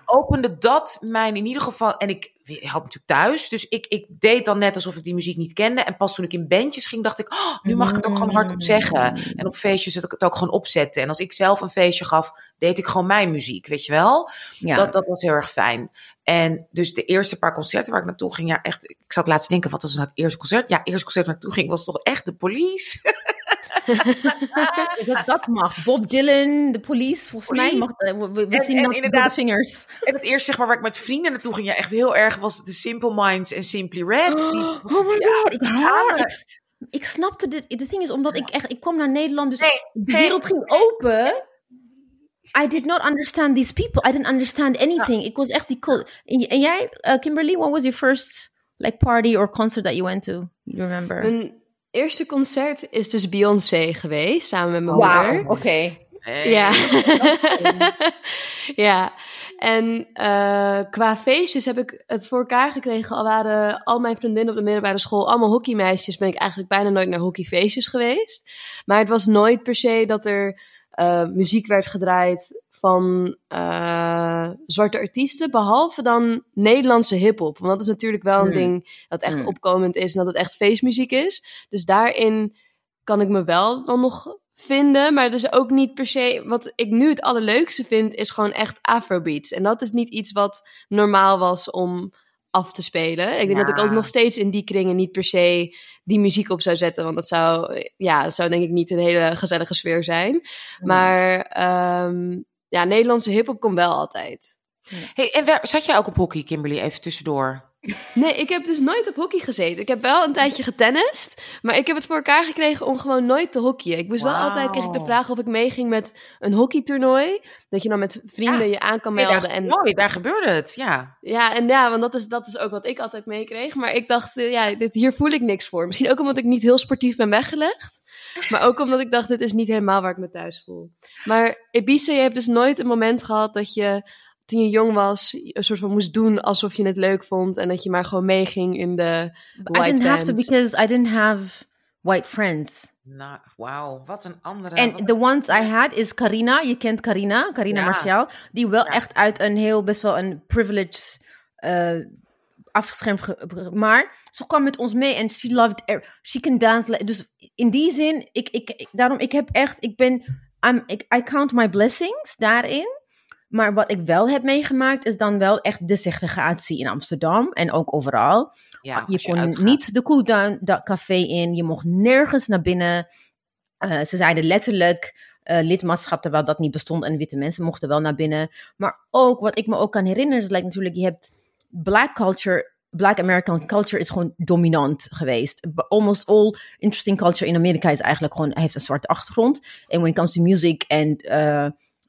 opende dat mijn in ieder geval... En ik had natuurlijk thuis, dus ik deed dan net alsof ik die muziek niet kende. En pas toen ik in bandjes ging, dacht ik... Oh, nu mag ik het ook gewoon hardop zeggen. En op feestjes zet ik het ook gewoon opzetten. En als ik zelf een feestje gaf, deed ik gewoon mijn muziek, weet je wel? Ja. Dat was heel erg fijn. En dus de eerste paar concerten waar ik naartoe ging... Ja, echt, ik zat laatst te denken, wat was nou het eerste concert? Ja, het eerste concert waar ik naartoe ging was toch echt de Police... dat mag. Bob Dylan, de Police, volgens mij mag. We zien dat inderdaad vingers. En het eerste, zeg maar, waar ik met vrienden naartoe ging, echt heel erg was de Simple Minds en Simply Red. Ik snapte dit. Het ding is, omdat ik kwam naar Nederland, dus de wereld ging open. I did not understand these people. I didn't understand anything. Ik was echt die cool. En jij, Kimberly, what was your first like party or concert that you went to? You remember? Eerste concert is dus Beyoncé geweest, samen met mijn moeder. Wow, oké. Hey. Ja. Ja, en qua feestjes heb ik het voor elkaar gekregen. Al waren al mijn vriendinnen op de middelbare school allemaal hockeymeisjes, ben ik eigenlijk bijna nooit naar hockeyfeestjes geweest. Maar het was nooit per se dat er muziek werd gedraaid van zwarte artiesten, behalve dan Nederlandse hiphop. Want dat is natuurlijk wel een ding dat echt opkomend is en dat het echt feestmuziek is. Dus daarin kan ik me wel dan nog vinden, maar dus ook niet per se... Wat ik nu het allerleukste vind, is gewoon echt afrobeats. En dat is niet iets wat normaal was om af te spelen. Ik denk dat ik ook nog steeds in die kringen niet per se die muziek op zou zetten, want dat zou denk ik niet een hele gezellige sfeer zijn. Maar... Nederlandse hiphop komt wel altijd. Hey, en zat jij ook op hockey, Kimberly? Even tussendoor. Nee, ik heb dus nooit op hockey gezeten. Ik heb wel een tijdje getennist, maar ik heb het voor elkaar gekregen om gewoon nooit te hockeyen. Ik moest wel altijd, kreeg ik de vraag of ik meeging met een hockeytoernooi, dat je dan met vrienden je aan kan melden. En mooi, daar gebeurde het, ja. Ja, en ja, want dat is ook wat ik altijd meekreeg, maar ik dacht, hier voel ik niks voor. Misschien ook omdat ik niet heel sportief ben weggelegd. Maar ook omdat ik dacht, dit is niet helemaal waar ik me thuis voel. Maar Ibiza, je hebt dus nooit een moment gehad dat je, toen je jong was, een soort van moest doen alsof je het leuk vond. En dat je maar gewoon meeging in de white I didn't band. Have to, because I didn't have white friends. Nou, wauw, wat een andere... En the ones I had is Carina. Je kent Carina, Marcial. Die wel echt uit een heel, best wel een privileged... afgeschermd, maar ze kwam met ons mee en she loved air. She can dance. Dus in die zin, ik, daarom, ik heb echt, ik ben, I count my blessings daarin. Maar wat ik wel heb meegemaakt is dan wel echt de segregatie in Amsterdam en ook overal. Ja, je kon niet de cooldown café in, je mocht nergens naar binnen. Ze zeiden letterlijk... lidmaatschap, terwijl dat niet bestond en witte mensen mochten wel naar binnen. Maar ook, wat ik me ook kan herinneren, is like, natuurlijk, je hebt black culture, black American culture is gewoon dominant geweest. Almost all interesting culture in Amerika is eigenlijk gewoon, heeft een zwarte achtergrond. En when it comes to music and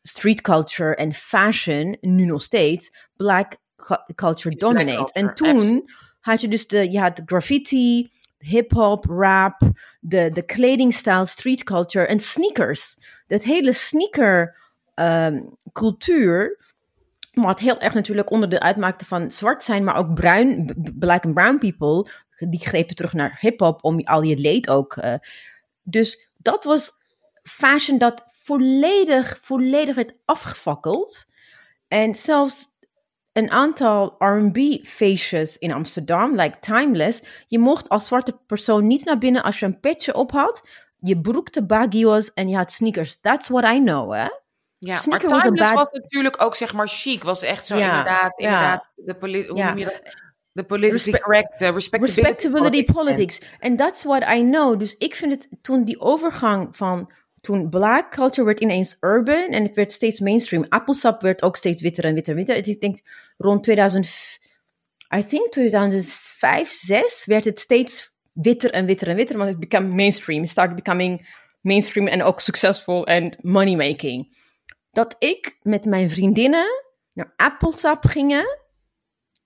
street culture and fashion, nu nog steeds, black culture dominate. En toen had je dus je had graffiti, hip-hop, rap, de kledingstijl, street culture en sneakers. Dat hele sneakercultuur, wat heel erg natuurlijk onder de uitmaakte van zwart zijn, maar ook bruin, black and brown people, die grepen terug naar hip-hop om al je leed ook. Dus dat was fashion dat volledig werd afgefakkeld. En zelfs een aantal R&B-feestjes in Amsterdam, like Timeless. Je mocht als zwarte persoon niet naar binnen als je een petje op had. Je broek te baggy was en je had sneakers. That's what I know, hè? Ja, sneaker maar Timeless was natuurlijk ook, zeg maar, chic. Was echt zo, inderdaad. De politically correct, respectability politics. And that's what I know. Dus ik vind het, toen die overgang van... Toen black culture werd ineens urban en het werd steeds mainstream. Appelsap werd ook steeds witter en witter en witter. Ik denk rond 2005, 2006 werd het steeds witter en witter en witter. Want het became mainstream. It started becoming mainstream en ook successful en moneymaking. Dat ik met mijn vriendinnen naar Appelsap gingen.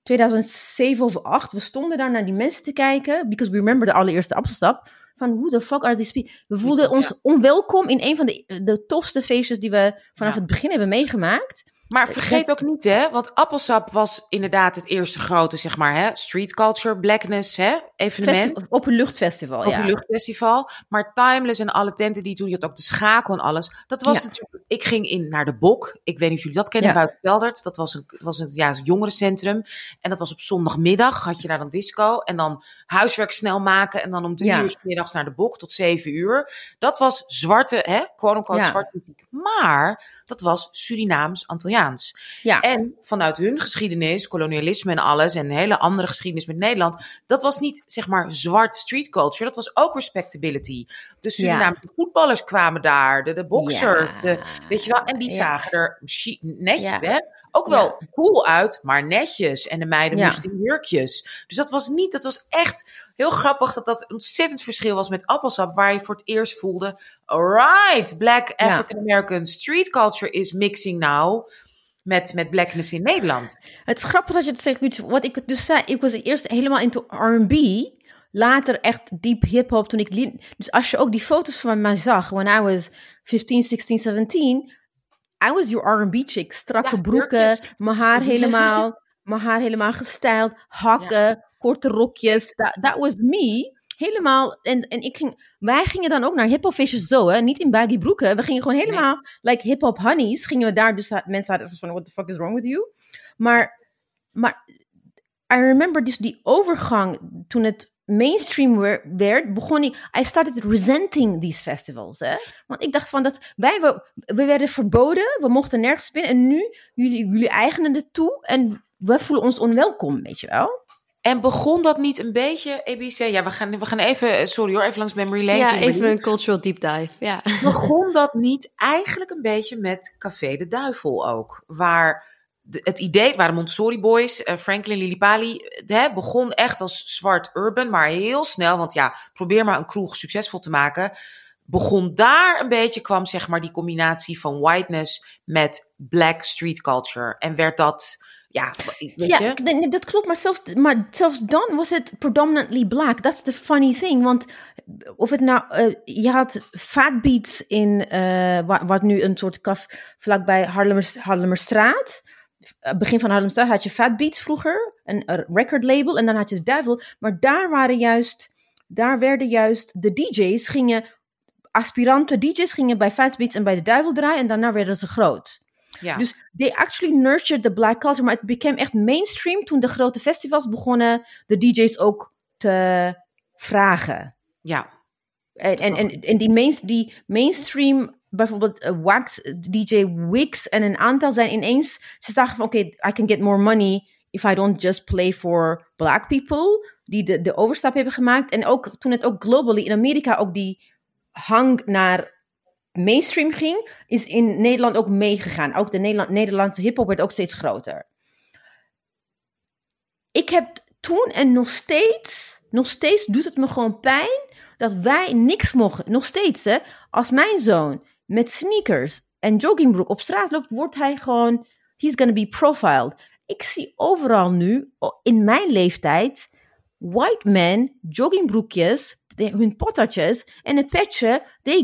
2007 of 2008. We stonden daar naar die mensen te kijken. Because we remember de allereerste Appelsap. Van who the fuck are these people? We voelden ons onwelkom in een van de tofste feestjes die we vanaf het begin hebben meegemaakt. Maar vergeet ook niet, hè, want Appelsap was inderdaad het eerste grote, zeg maar, hè, street culture, blackness, hè, evenement. Openluchtfestival, ja. Openluchtfestival. Maar Timeless en alle tenten die toen, je had ook de schakel en alles. Dat was natuurlijk, ik ging naar de Bok. Ik weet niet of jullie dat kennen, buiten Veldert. Dat was een jongerencentrum. En dat was op zondagmiddag, had je daar dan disco. En dan huiswerk snel maken. En dan om 3 uur 's middags naar de Bok tot 7 uur. Dat was zwarte, hè, quote-unquote zwarte muziek. Maar dat was Surinaams, Antilliaans. Ja. En vanuit hun geschiedenis, kolonialisme en alles, en een hele andere geschiedenis met Nederland, dat was niet, zeg maar, zwart street culture, dat was ook respectability. Dus Surinaamse voetballers kwamen daar, de boxer, weet je wel, en die zagen er netjes, hè? Ook wel cool uit, maar netjes. En de meiden moesten in jurkjes. Dus dat was echt heel grappig dat dat ontzettend verschil was met Appelsap, waar je voor het eerst voelde, alright, black African American street culture is mixing now met blackness in Nederland. Het is grappig dat je het zegt, wat ik dus zei, ik was eerst helemaal into R&B, later echt diep hiphop toen ik dus als je ook die foto's van mij zag, when I was 15, 16, 17... I was your R&B chick. Strakke broeken, mijn haar helemaal gestyled, hakken, korte rokjes. That was me. Helemaal. En wij gingen dan ook naar hiphopfeestjes zo, hè. Niet in baggy broeken. We gingen gewoon helemaal, like hiphop honeys, gingen we daar. Dus mensen hadden zoiets van, what the fuck is wrong with you? Maar I remember dus die overgang, toen het mainstream werd, begon I started resenting these festivals. Hè? Want ik dacht van dat we werden verboden, we mochten nergens binnen en nu, jullie eigenen het toe en we voelen ons onwelkom, weet je wel. En begon dat niet een beetje, EBC? Ja, we gaan even, sorry hoor, even langs memory lane. Ja, even een cultural deep dive, ja. Begon dat niet eigenlijk een beetje met Café de Duivel ook, waar... Het idee, waren Montessori Boys, Franklin Lillipali, begon echt als zwart urban, maar heel snel, want ja, probeer maar een kroeg succesvol te maken, begon daar een beetje, kwam zeg maar die combinatie van whiteness met black street culture. En werd dat... Ja, dat klopt, maar zelfs dan was het predominantly black. That's the funny thing, want of het nou... je had Fat Beats in, wat nu een soort kaf vlakbij Harlemmers straat. Begin van Harlemmers straat had je Fat Beats vroeger, een record label, en dan had je de Duivel. Maar daar werden juist de DJ's gingen, aspirante DJ's gingen bij Fat Beats en bij de Duivel draaien en daarna werden ze groot. Ja. Dus they actually nurtured the black culture, maar het became echt mainstream toen de grote festivals begonnen de DJ's ook te vragen. Ja. En die mainstream bijvoorbeeld DJ Wicks en een aantal zijn ineens, ze dachten van oké, I can get more money if I don't just play for black people, die de overstap hebben gemaakt. En ook toen het ook globally in Amerika ook die hang naar mainstream ging, is in Nederland ook meegegaan. Ook de Nederlandse hiphop werd ook steeds groter. Ik heb toen en nog steeds doet het me gewoon pijn dat wij niks mogen. Nog steeds, hè. Als mijn zoon met sneakers en joggingbroek op straat loopt, wordt hij gewoon, he's gonna be profiled. Ik zie overal nu, in mijn leeftijd, white men, joggingbroekjes, hun pottertjes en een petje, they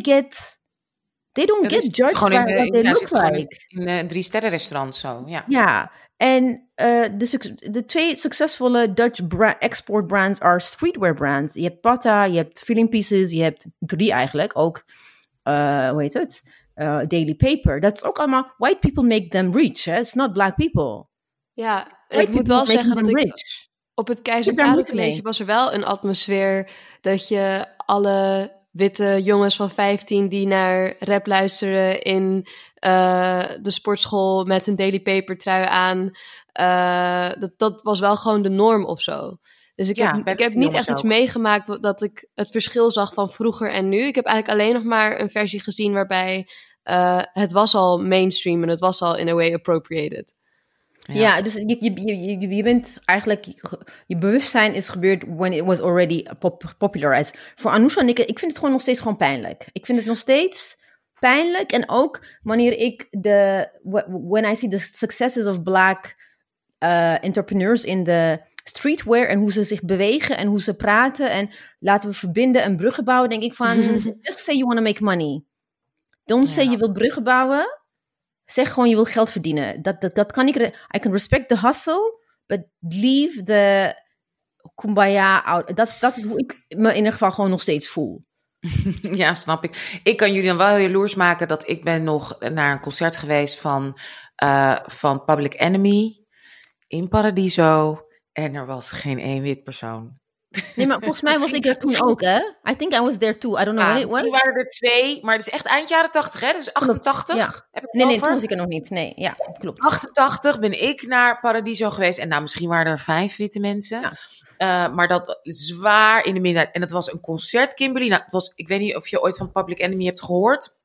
don't get judged by what they look like. In een 3-sterren-restaurant zo, ja. Ja, en de 2 succesvolle Dutch export brands are streetwear brands. Je hebt Patta, je hebt Feeling Pieces, je hebt 3 eigenlijk, ook, hoe heet het? Daily Paper. Dat is ook allemaal, white people make them rich, hè? It's not black people. Ja, en ik moet wel zeggen dat ik op het Keizer Karel College was er wel een atmosfeer dat je alle witte jongens van 15 die naar rap luisteren in de sportschool met een Daily Paper trui aan, dat was wel gewoon de norm of zo. Dus ik heb niet echt iets meegemaakt dat ik het verschil zag van vroeger en nu. Ik heb eigenlijk alleen nog maar een versie gezien waarbij het was al mainstream en het was al in a way appropriated. Ja, dus je bent eigenlijk, je bewustzijn is gebeurd when it was already popularized. Voor Anousha en ik vind het gewoon nog steeds gewoon pijnlijk. Ik vind het nog steeds pijnlijk. En ook wanneer ik when I see the successes of black entrepreneurs in the streetwear en hoe ze zich bewegen en hoe ze praten en laten we verbinden en bruggen bouwen, denk ik van, just say you want to make money. Don't say je wilt bruggen bouwen. Zeg gewoon, je wil geld verdienen. Dat kan ik. I can respect the hustle, but leave the kumbaya out. Dat is hoe ik me in ieder geval gewoon nog steeds voel. Ja, snap ik. Ik kan jullie dan wel jaloers maken dat ik ben nog naar een concert geweest van Public Enemy in Paradiso. En er was geen één wit persoon. Nee, maar volgens mij was ik er toen ook, hè? I think I was there too. I don't know what it was. Toen waren er 2, maar het is echt eind jaren 80, hè? Dat is 88. Ja. Heb ik nee, toen was ik er nog niet. Nee, ja, klopt. 88 ben ik naar Paradiso geweest. En nou, misschien waren er 5 witte mensen. Ja. Maar dat zwaar in de minderheid. En dat was een concert, Kimberly. Nou, ik weet niet of je ooit van Public Enemy hebt gehoord.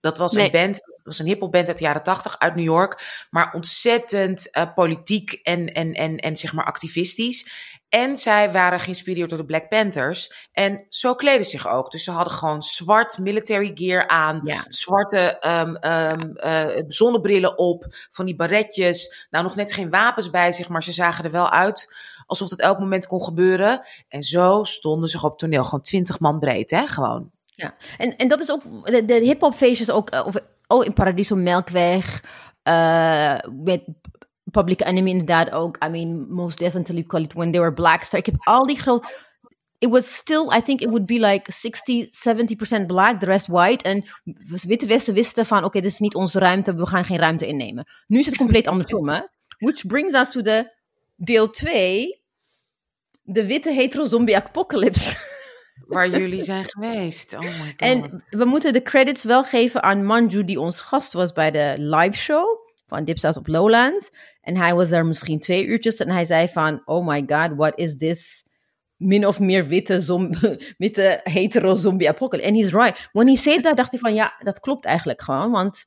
Dat was een band, dat was een hiphopband uit de jaren 80 uit New York. Maar ontzettend politiek en zeg maar activistisch. En zij waren geïnspireerd door de Black Panthers. En zo kleden ze zich ook. Dus ze hadden gewoon zwart military gear aan. Ja. Zwarte zonnebrillen op. Van die baretjes. Nou, nog net geen wapens bij zich. Maar ze zagen er wel uit alsof dat elk moment kon gebeuren. En zo stonden ze op toneel. Gewoon 20 man breed, hè? Gewoon. Ja, en dat is ook, de hiphopfeestjes ook, in Paradiso, Melkweg, met Public Enemy inderdaad ook, I mean, most definitely call it when they were blackstar. Ik heb al die it was still, I think it would be like 60-70% black, the rest white. En Witte Westen wisten van, oké, dit is niet onze ruimte, we gaan geen ruimte innemen. Nu is het compleet andersom, hè. Which brings us to the deel 2, de witte hetero zombie apocalypse. Waar jullie zijn geweest. Oh my God. En we moeten de credits wel geven aan Manju, die ons gast was bij de live show van Dipsaus op Lowlands. En hij was daar misschien 2 uurtjes. En hij zei van, oh my god, what is this min of meer witte hetero zombie apocalypse. And he's right. When he said that, dacht hij van, ja, dat klopt eigenlijk gewoon. Want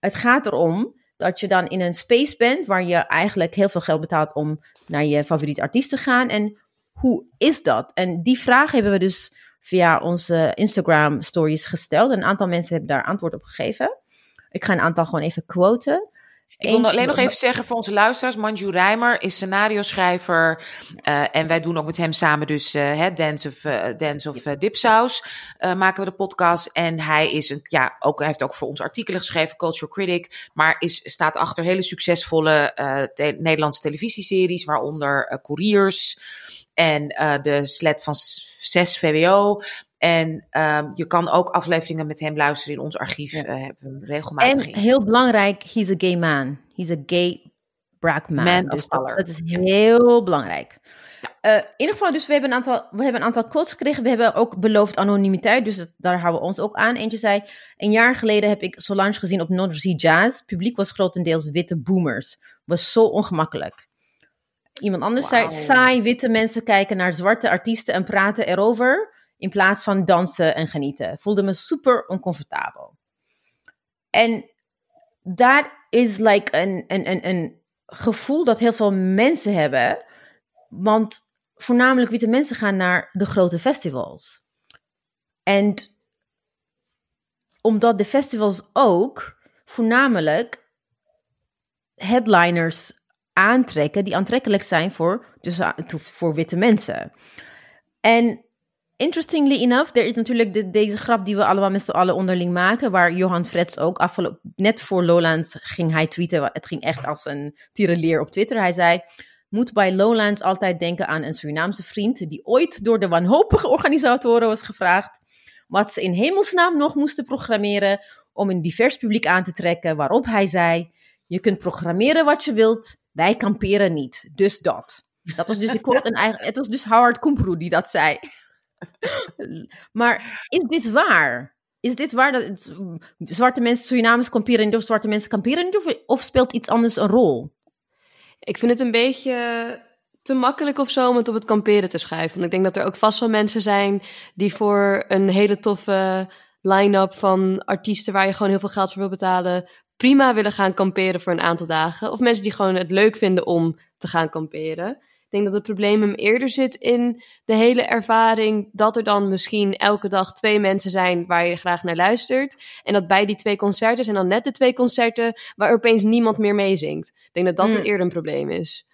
het gaat erom dat je dan in een space bent waar je eigenlijk heel veel geld betaalt om naar je favoriete artiest te gaan. En hoe is dat? En die vraag hebben we dus via onze Instagram stories gesteld. Een aantal mensen hebben daar antwoord op gegeven. Ik ga een aantal gewoon even quoten. Ik wil alleen nog even zeggen voor onze luisteraars. Munchy Rimer is scenario-schrijver. En wij doen ook met hem samen dus Dance of Dipsaus. Maken we de podcast. En hij is hij heeft ook voor ons artikelen geschreven. Culture Critic. Maar staat achter hele succesvolle Nederlandse televisieseries. Waaronder Couriers. En de Sled van 6 VWO. En je kan ook afleveringen met hem luisteren in ons archief. Ja. Hebben we regelmatig. En heel belangrijk, he's a gay man. He's a gay black man. Man dus of color. Dat is heel belangrijk. In ieder geval, dus we hebben een aantal quotes gekregen. We hebben ook beloofd anonimiteit, dus daar houden we ons ook aan. Eentje zei, een jaar geleden heb ik Solange gezien op North Jazz. Publiek was grotendeels witte boomers. Was zo ongemakkelijk. Iemand anders zei, saai, witte mensen kijken naar zwarte artiesten en praten erover, in plaats van dansen en genieten. Voelde me super oncomfortabel. En dat is like een gevoel dat heel veel mensen hebben. Want voornamelijk witte mensen gaan naar de grote festivals. En omdat de festivals ook voornamelijk headliners aantrekken die aantrekkelijk zijn voor witte mensen. En interestingly enough, er is natuurlijk deze grap die we allemaal met z'n allen onderling maken, waar Johan Frets ook net voor Lowlands ging hij tweeten. Het ging echt als een tierenlier op Twitter. Hij zei, moet bij Lowlands altijd denken aan een Surinaamse vriend die ooit door de wanhopige organisatoren was gevraagd wat ze in hemelsnaam nog moesten programmeren om een divers publiek aan te trekken, waarop hij zei, je kunt programmeren wat je wilt, wij kamperen niet. Dus dat. Dat was dus de quote. Het was dus Howard Kumproe die dat zei. Maar is dit waar? Is dit waar dat zwarte mensen Surinamers kamperen niet of zwarte mensen kamperen niet? Of speelt iets anders een rol? Ik vind het een beetje te makkelijk of zo om het op het kamperen te schuiven. Want ik denk dat er ook vast wel mensen zijn die voor een hele toffe line-up van artiesten waar je gewoon heel veel geld voor wil betalen, prima willen gaan kamperen voor een aantal dagen. Of mensen die gewoon het leuk vinden om te gaan kamperen. Ik denk dat het probleem hem eerder zit in de hele ervaring dat er dan misschien elke dag 2 mensen zijn waar je graag naar luistert. En dat bij die 2 concerten zijn dan net de 2 concerten waar opeens niemand meer meezingt. Ik denk dat dat eerder een probleem is.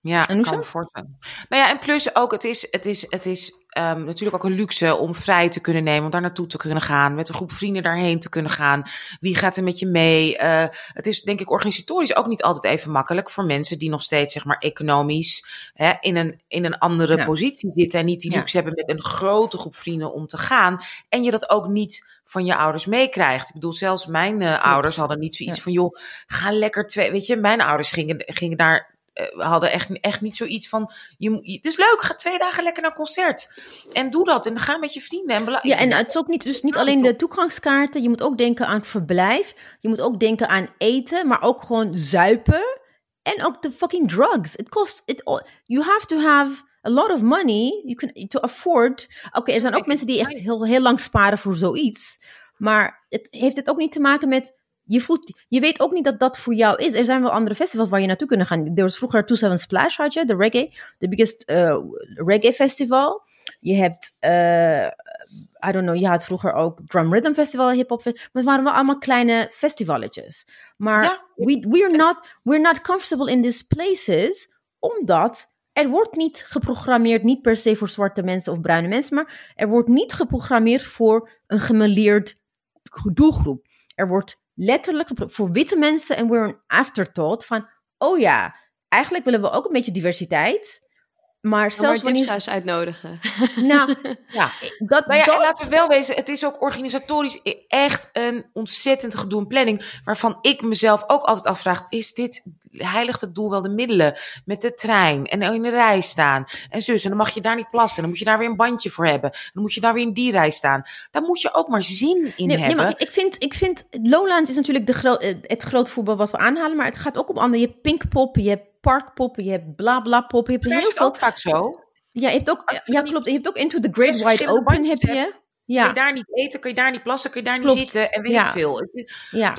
Ja, en kan voortaan. Nou ja, en plus ook, het is natuurlijk ook een luxe om vrij te kunnen nemen, om daar naartoe te kunnen gaan, met een groep vrienden daarheen te kunnen gaan. Wie gaat er met je mee? Het is denk ik organisatorisch ook niet altijd even makkelijk voor mensen die nog steeds, zeg maar, economisch in een andere positie zitten en niet die luxe hebben met een grote groep vrienden om te gaan. En je dat ook niet van je ouders meekrijgt. Ik bedoel, zelfs mijn ouders hadden niet zoiets van, joh, ga lekker weet je, mijn ouders gingen daar. We hadden echt niet zoiets van, het is leuk, ga 2 dagen lekker naar een concert. En doe dat, en ga met je vrienden. Ja, en het is ook niet alleen de toegangskaarten. Je moet ook denken aan verblijf. Je moet ook denken aan eten, maar ook gewoon zuipen. En ook de fucking drugs. You have to have a lot of money to afford. Oké, er zijn ook mensen die echt heel, heel lang sparen voor zoiets. Maar heeft het ook niet te maken met, je weet ook niet dat dat voor jou is. Er zijn wel andere festivals waar je naartoe kunnen gaan. Er was vroeger 27 Splash, had je, de reggae, the biggest reggae festival. Je hebt, je had vroeger ook Drum Rhythm Festival, hip-hop festival. Maar het waren wel allemaal kleine festivaletjes. Maar we're not comfortable in these places, omdat er wordt niet geprogrammeerd, niet per se voor zwarte mensen of bruine mensen, maar er wordt niet geprogrammeerd voor een gemêleerd doelgroep. Er wordt letterlijk voor witte mensen en weer een afterthought van, oh ja, eigenlijk willen we ook een beetje diversiteit, maar zelfs maar Dipsaus uitnodigen. Nou, laten we wel wezen, het is ook organisatorisch echt een ontzettend gedoe en planning, waarvan ik mezelf ook altijd afvraag, heiligt het doel wel de middelen? Met de trein en in de rij staan en zus, en dan mag je daar niet plassen, dan moet je daar weer een bandje voor hebben, dan moet je daar weer in die rij staan. Daar moet je ook maar zin in hebben. Nee, maar ik vind Lowlands is natuurlijk het groot voetbal wat we aanhalen, maar het gaat ook om andere. Je hebt Pinkpop, je hebt Parkpop, je hebt blabla pop, je hebt heel veel. Ook vaak zo. Ja, je hebt ook, klopt. Je hebt ook Into the Great Wide Open heb je. Ja. Kun je daar niet eten, kun je daar niet plassen, kun je daar niet zitten en weet ik veel. Ja.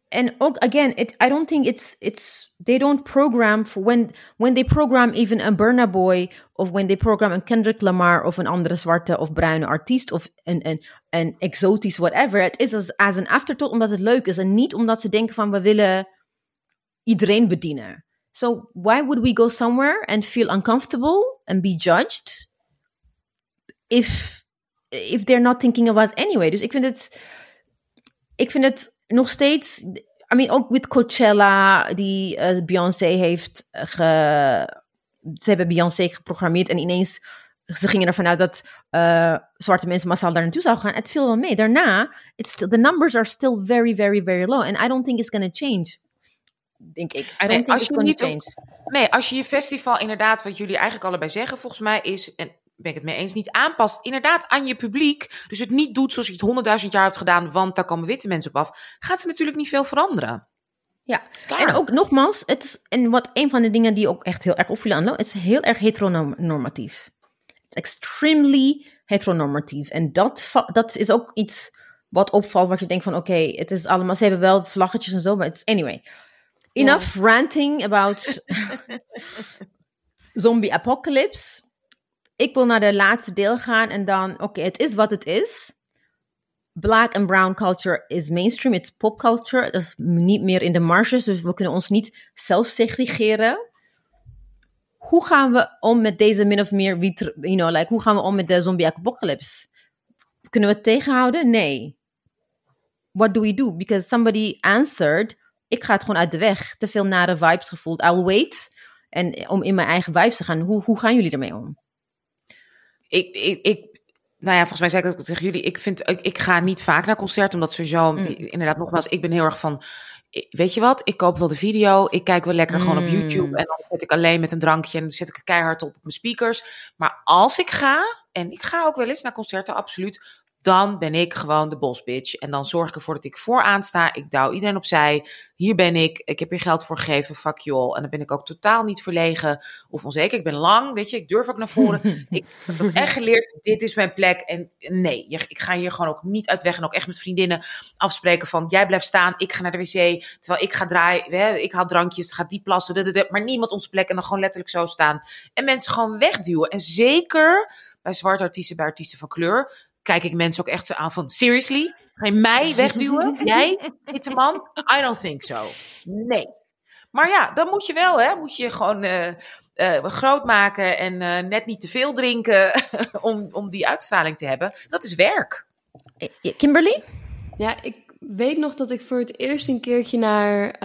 En ook again, I don't think it's they don't program for when they program even a Burna Boy of when they program een Kendrick Lamar of een andere zwarte of bruine artiest of een exotisch whatever. Het is als een afterthought omdat het leuk is en niet omdat ze denken van we willen iedereen bedienen. So why would we go somewhere and feel uncomfortable and be judged if they're not thinking of us anyway? Dus ik vind het nog steeds, I mean, ook met Coachella, die Beyoncé heeft ze hebben Beyoncé geprogrammeerd en ineens, ze gingen ervan uit dat zwarte mensen massaal daar naartoe zouden gaan. Het viel wel mee. Daarna, the numbers are still very, very, very low. And I don't think it's going to change. denk ik. Als je je festival inderdaad, wat jullie eigenlijk allebei zeggen, volgens mij is, en ben ik het mee eens, niet aanpast, inderdaad aan je publiek, dus het niet doet zoals je het 100.000 jaar hebt gedaan, want daar komen witte mensen op af, gaat er natuurlijk niet veel veranderen. Ja, klaar. En ook nogmaals, het is, en wat een van de dingen die ook echt heel erg opviel aan, het is heel erg heteronormatief. Het is extremely heteronormatief. En dat is ook iets wat opvalt, wat je denkt van oké, het is allemaal, ze hebben wel vlaggetjes en zo, maar it's, anyway. Enough ranting about zombie apocalypse. Ik wil naar de laatste deel gaan en dan, oké, het is wat het is. Black and brown culture is mainstream, it's pop culture. Dat is niet meer in de marges, dus we kunnen ons niet zelf segregeren. Hoe gaan we om met deze min of meer, hoe gaan we om met de zombie apocalypse? Kunnen we het tegenhouden? Nee. What do we do? Because somebody answered, ik ga het gewoon uit de weg. Te veel nare vibes gevoeld. I'll wait. En om in mijn eigen vibes te gaan. Hoe gaan jullie ermee om? Volgens mij zei ik dat tegen jullie. Ik ga niet vaak naar concerten, omdat sowieso, inderdaad, nogmaals, ik ben heel erg van, weet je wat, ik koop wel de video, ik kijk wel lekker gewoon op YouTube en dan zet ik alleen met een drankje en dan zet ik keihard op mijn speakers. Maar als ik ga, en ik ga ook wel eens naar concerten, absoluut, dan ben ik gewoon de boss bitch. En dan zorg ik ervoor dat ik vooraan sta, ik duw iedereen opzij, hier ben ik heb hier geld voor gegeven, fuck you all. En dan ben ik ook totaal niet verlegen of onzeker, ik ben lang, weet je, ik durf ook naar voren. Ik heb dat echt geleerd, dit is mijn plek en nee, ik ga hier gewoon ook niet uit weg en ook echt met vriendinnen afspreken van, jij blijft staan, ik ga naar de wc, terwijl ik ga draaien, ik haal drankjes, ga die plassen, maar niemand onze plek en dan gewoon letterlijk zo staan. En mensen gewoon wegduwen. En zeker bij zwarte artiesten, bij artiesten van kleur, kijk ik mensen ook echt zo aan van, seriously? Ga je mij wegduwen? Jij, witte man? I don't think so. Nee. Maar ja, dan moet je wel, hè. Moet je gewoon groot maken en net niet te veel drinken om die uitstraling te hebben. Dat is werk. Kimberly? Ja, ik weet nog dat ik voor het eerst een keertje naar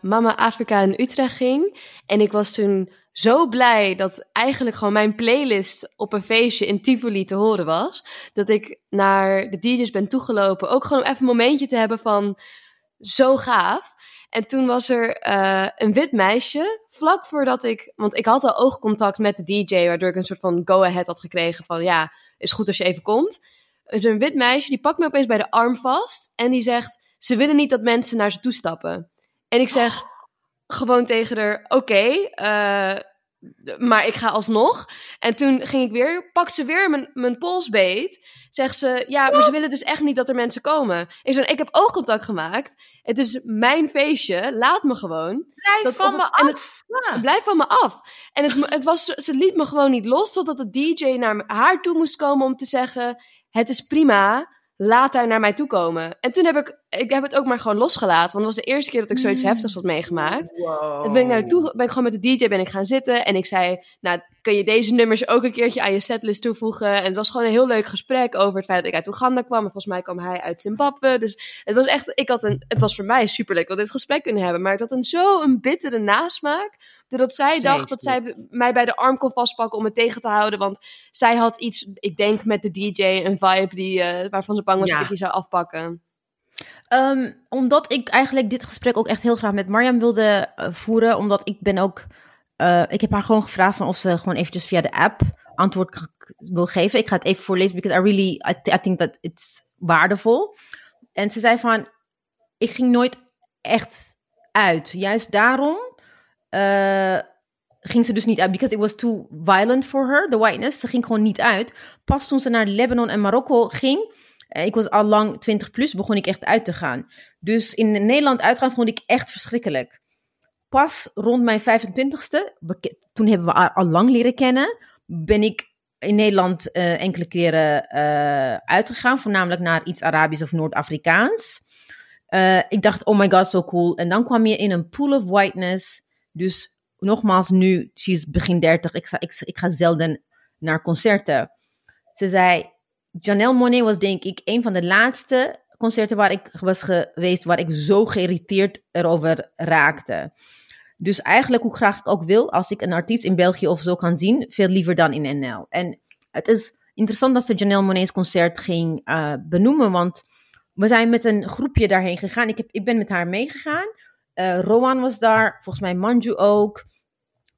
Mama Afrika in Utrecht ging. En ik was toen zo blij dat eigenlijk gewoon mijn playlist op een feestje in Tivoli te horen was. Dat ik naar de DJ's ben toegelopen. Ook gewoon om even een momentje te hebben van zo gaaf. En toen was er een wit meisje vlak voordat ik, want ik had al oogcontact met de DJ, waardoor ik een soort van go-ahead had gekregen van ja, is goed als je even komt. Dus een wit meisje die pakt me opeens bij de arm vast en die zegt, ze willen niet dat mensen naar ze toe stappen. En ik zeg gewoon tegen haar, oké, maar ik ga alsnog. En toen ging ik weer, pakt ze weer mijn pols beet. Zegt ze, ja, maar ze willen dus echt niet dat er mensen komen. Ik zei, ik heb oogcontact gemaakt. Het is mijn feestje, laat me gewoon. Blijf van me af. En het was, ze liet me gewoon niet los, totdat de DJ naar haar toe moest komen om te zeggen, het is prima, laat haar naar mij toe komen. En toen heb ik het ook maar gewoon losgelaten. Want het was de eerste keer dat ik zoiets heftigs had meegemaakt. Wow. Toen ben ik gewoon met de DJ gaan zitten. En ik zei, nou, kun je deze nummers ook een keertje aan je setlist toevoegen? En het was gewoon een heel leuk gesprek over het feit dat ik uit Oeganda kwam. En volgens mij kwam hij uit Zimbabwe. Dus het was echt, het was voor mij superleuk dat dit gesprek kunnen hebben. Maar ik had zo'n bittere nasmaak. Doordat zij dacht dat zij mij bij de arm kon vastpakken om me tegen te houden. Want zij had iets, ik denk met de DJ, een vibe waarvan ze bang was dat ik die zou afpakken. Omdat ik eigenlijk dit gesprek ook echt heel graag met Mariam wilde voeren. Omdat ik ben ook, ik heb haar gewoon gevraagd van of ze gewoon eventjes via de app antwoord wil geven. Ik ga het even voorlezen, because I think that it's waardevol. En ze zei van, ik ging nooit echt uit. Juist daarom ging ze dus niet uit, because it was too violent for her, the whiteness. Ze ging gewoon niet uit. Pas toen ze naar Lebanon en Marokko ging, ik was al lang 20 plus, begon ik echt uit te gaan. Dus in Nederland uitgaan vond ik echt verschrikkelijk. Pas rond mijn 25ste, toen hebben we haar al lang leren kennen, ben ik in Nederland enkele keren uitgegaan, voornamelijk naar iets Arabisch of Noord-Afrikaans. Ik dacht, oh my god, zo cool. En dan kwam je in een pool of whiteness. Dus nogmaals, nu, ze is begin 30, ik ga zelden naar concerten. Ze zei, Janelle Monáe was denk ik een van de laatste concerten waar ik was geweest, waar ik zo geïrriteerd erover raakte. Dus eigenlijk hoe graag ik ook wil, als ik een artiest in België of zo kan zien, veel liever dan in NL. En het is interessant dat ze Janelle Monáe's concert ging benoemen, want we zijn met een groepje daarheen gegaan. Ik ben met haar meegegaan. Rowan was daar. Volgens mij Manju ook.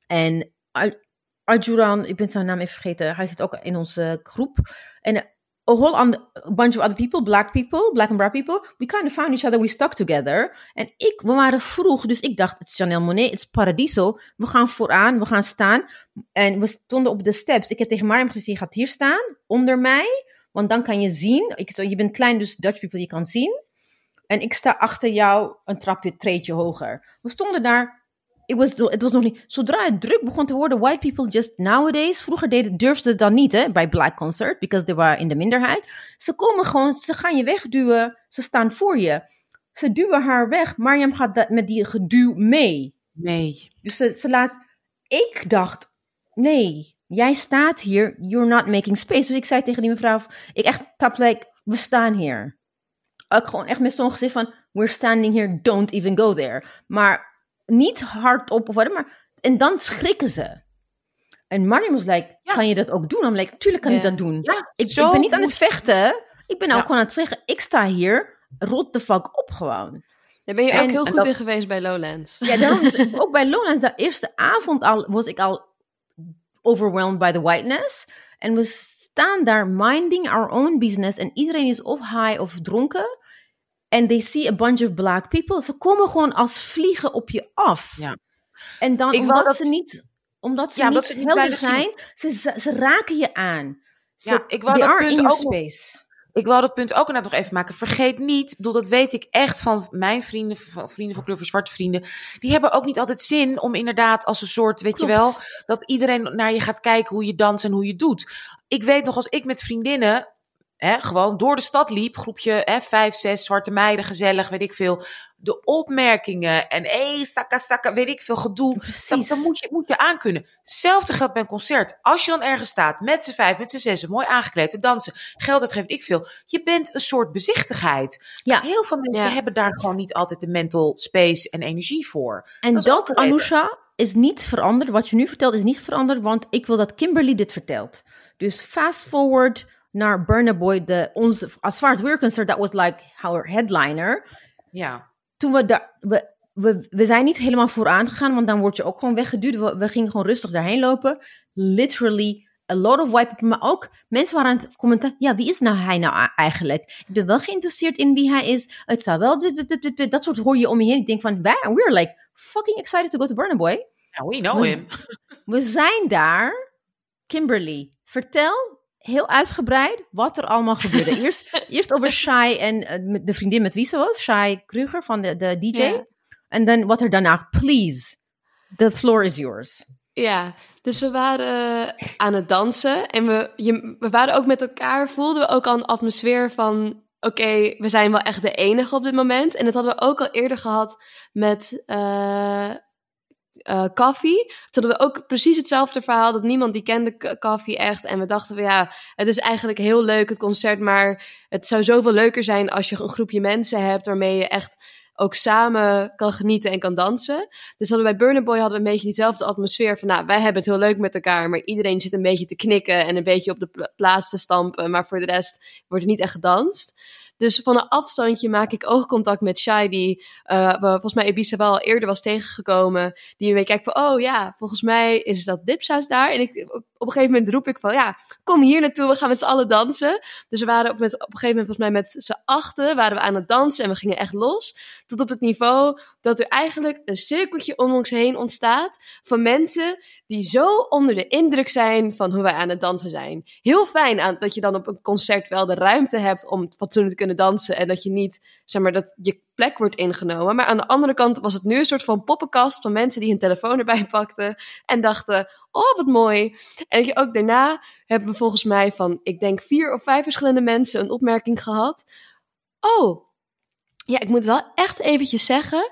En Arjuran, ik ben zijn naam even vergeten. Hij zit ook in onze groep. En a whole bunch of other people, black and brown people. We kind of found each other, we stuck together. En we waren vroeg, dus ik dacht, het is Chanel Monet, het is Paradiso. We gaan vooraan, we gaan staan. En we stonden op de steps. Ik heb tegen Mariam gezegd, je gaat hier staan, onder mij. Want dan kan je zien. Je bent klein, dus Dutch people, je kan zien. En ik sta achter jou een treedje hoger. We stonden daar. Het was nog niet. Zodra het druk begon te worden, white people just nowadays. Vroeger durfden ze dan niet bij black concert, because they were in de minderheid. Ze komen gewoon, ze gaan je wegduwen. Ze staan voor je. Ze duwen haar weg. Mariam gaat met die geduw mee. Nee. Dus ze laat. Ik dacht, nee, jij staat hier. You're not making space. Dus ik zei tegen die mevrouw, ik echt tap like, we staan hier. Ik gewoon echt met zo'n gezicht van, we're standing here, don't even go there. Maar niet hardop of wat, maar... En dan schrikken ze. En Mariam was like, kan je dat ook doen? I'm like, tuurlijk kan ik dat doen. Ja, ik ben niet aan het vechten. Ik ben ook gewoon aan het zeggen, ik sta hier, rot de fuck op gewoon. Daar ben je ook heel goed in geweest bij Lowlands. Ja, daarom dus, ook bij Lowlands, de eerste avond al was ik al overwhelmed by the whiteness. En we staan daar minding our own business. En iedereen is of high of dronken. En they see a bunch of black people. Ze komen gewoon als vliegen op je af. Ja. En dan, omdat ze niet helder zijn, ze raken je aan. Ik wou dat punt ook inderdaad nog even maken. Vergeet niet, ik bedoel, dat weet ik echt van mijn vrienden, van vrienden van kleur, van zwarte vrienden. Die hebben ook niet altijd zin om inderdaad als een soort, weet je wel, dat iedereen naar je gaat kijken hoe je danst en hoe je doet. Ik weet nog, als ik met vriendinnen... gewoon door de stad liep, groepje 5, 6 zwarte meiden, gezellig, weet ik veel. De opmerkingen en stakka, weet ik veel, gedoe. Dan moet je aankunnen. Hetzelfde geldt bij een concert. Als je dan ergens staat, met z'n 5, met z'n 6, mooi aangekleed te dansen, geld uitgeven, weet ik veel. Je bent een soort bezichtigheid. Ja. Heel veel mensen hebben daar gewoon niet altijd de mental space en energie voor. En dat Anousha, is niet veranderd. Wat je nu vertelt is niet veranderd, want ik wil dat Kimberly dit vertelt. Dus fast forward naar Burna Boy, as far as we're concerned, that was like our headliner. Ja. Toen we zijn niet helemaal vooraan gegaan, want dan word je ook gewoon weggeduwd. We gingen gewoon rustig daarheen lopen. Literally, a lot of white people, maar ook mensen waren aan het commenten, wie is hij nou eigenlijk? Ik ben wel geïnteresseerd in wie hij is. Het zou wel, dat soort hoor je om je heen. Ik denk van, we're like fucking excited to go to Burna Boy. Yeah, we know him. We zijn daar. Kimberly, vertel heel uitgebreid wat er allemaal gebeurde. Eerst over Shai en de vriendin met wie ze was. Shai Kruger van de DJ. En dan wat er daarna. Please, the floor is yours. Ja, dus we waren aan het dansen. En we waren ook met elkaar. Voelden we ook al een atmosfeer van... Oké, we zijn wel echt de enige op dit moment. En dat hadden we ook al eerder gehad met... Coffee. Toen hadden we ook precies hetzelfde verhaal, dat niemand die kende Coffee echt. En we dachten, het is eigenlijk heel leuk het concert, maar het zou zoveel leuker zijn als je een groepje mensen hebt waarmee je echt ook samen kan genieten en kan dansen. Dus bij Burna Boy hadden we een beetje diezelfde atmosfeer van, wij hebben het heel leuk met elkaar, maar iedereen zit een beetje te knikken en een beetje op de plaats te stampen, maar voor de rest wordt er niet echt gedanst. Dus van een afstandje maak ik oogcontact met Shai, die volgens mij Ibiza wel al eerder was tegengekomen. Die een beetje kijkt van, volgens mij is dat Dipsaus daar. En op een gegeven moment roep ik van, kom hier naartoe, we gaan met z'n allen dansen. Dus we waren op een gegeven moment volgens mij met z'n achten, waren we aan het dansen en we gingen echt los. Tot op het niveau dat er eigenlijk een cirkeltje om ons heen ontstaat van mensen die zo onder de indruk zijn van hoe wij aan het dansen zijn. Heel fijn dat je dan op een concert wel de ruimte hebt om fatsoenlijk te kunnen dansen en dat je niet, dat je plek wordt ingenomen. Maar aan de andere kant was het nu een soort van poppenkast van mensen die hun telefoon erbij pakten en dachten, wat mooi. En ook daarna hebben we volgens mij van, ik denk 4 of 5 verschillende mensen een opmerking gehad. Ik moet wel echt eventjes zeggen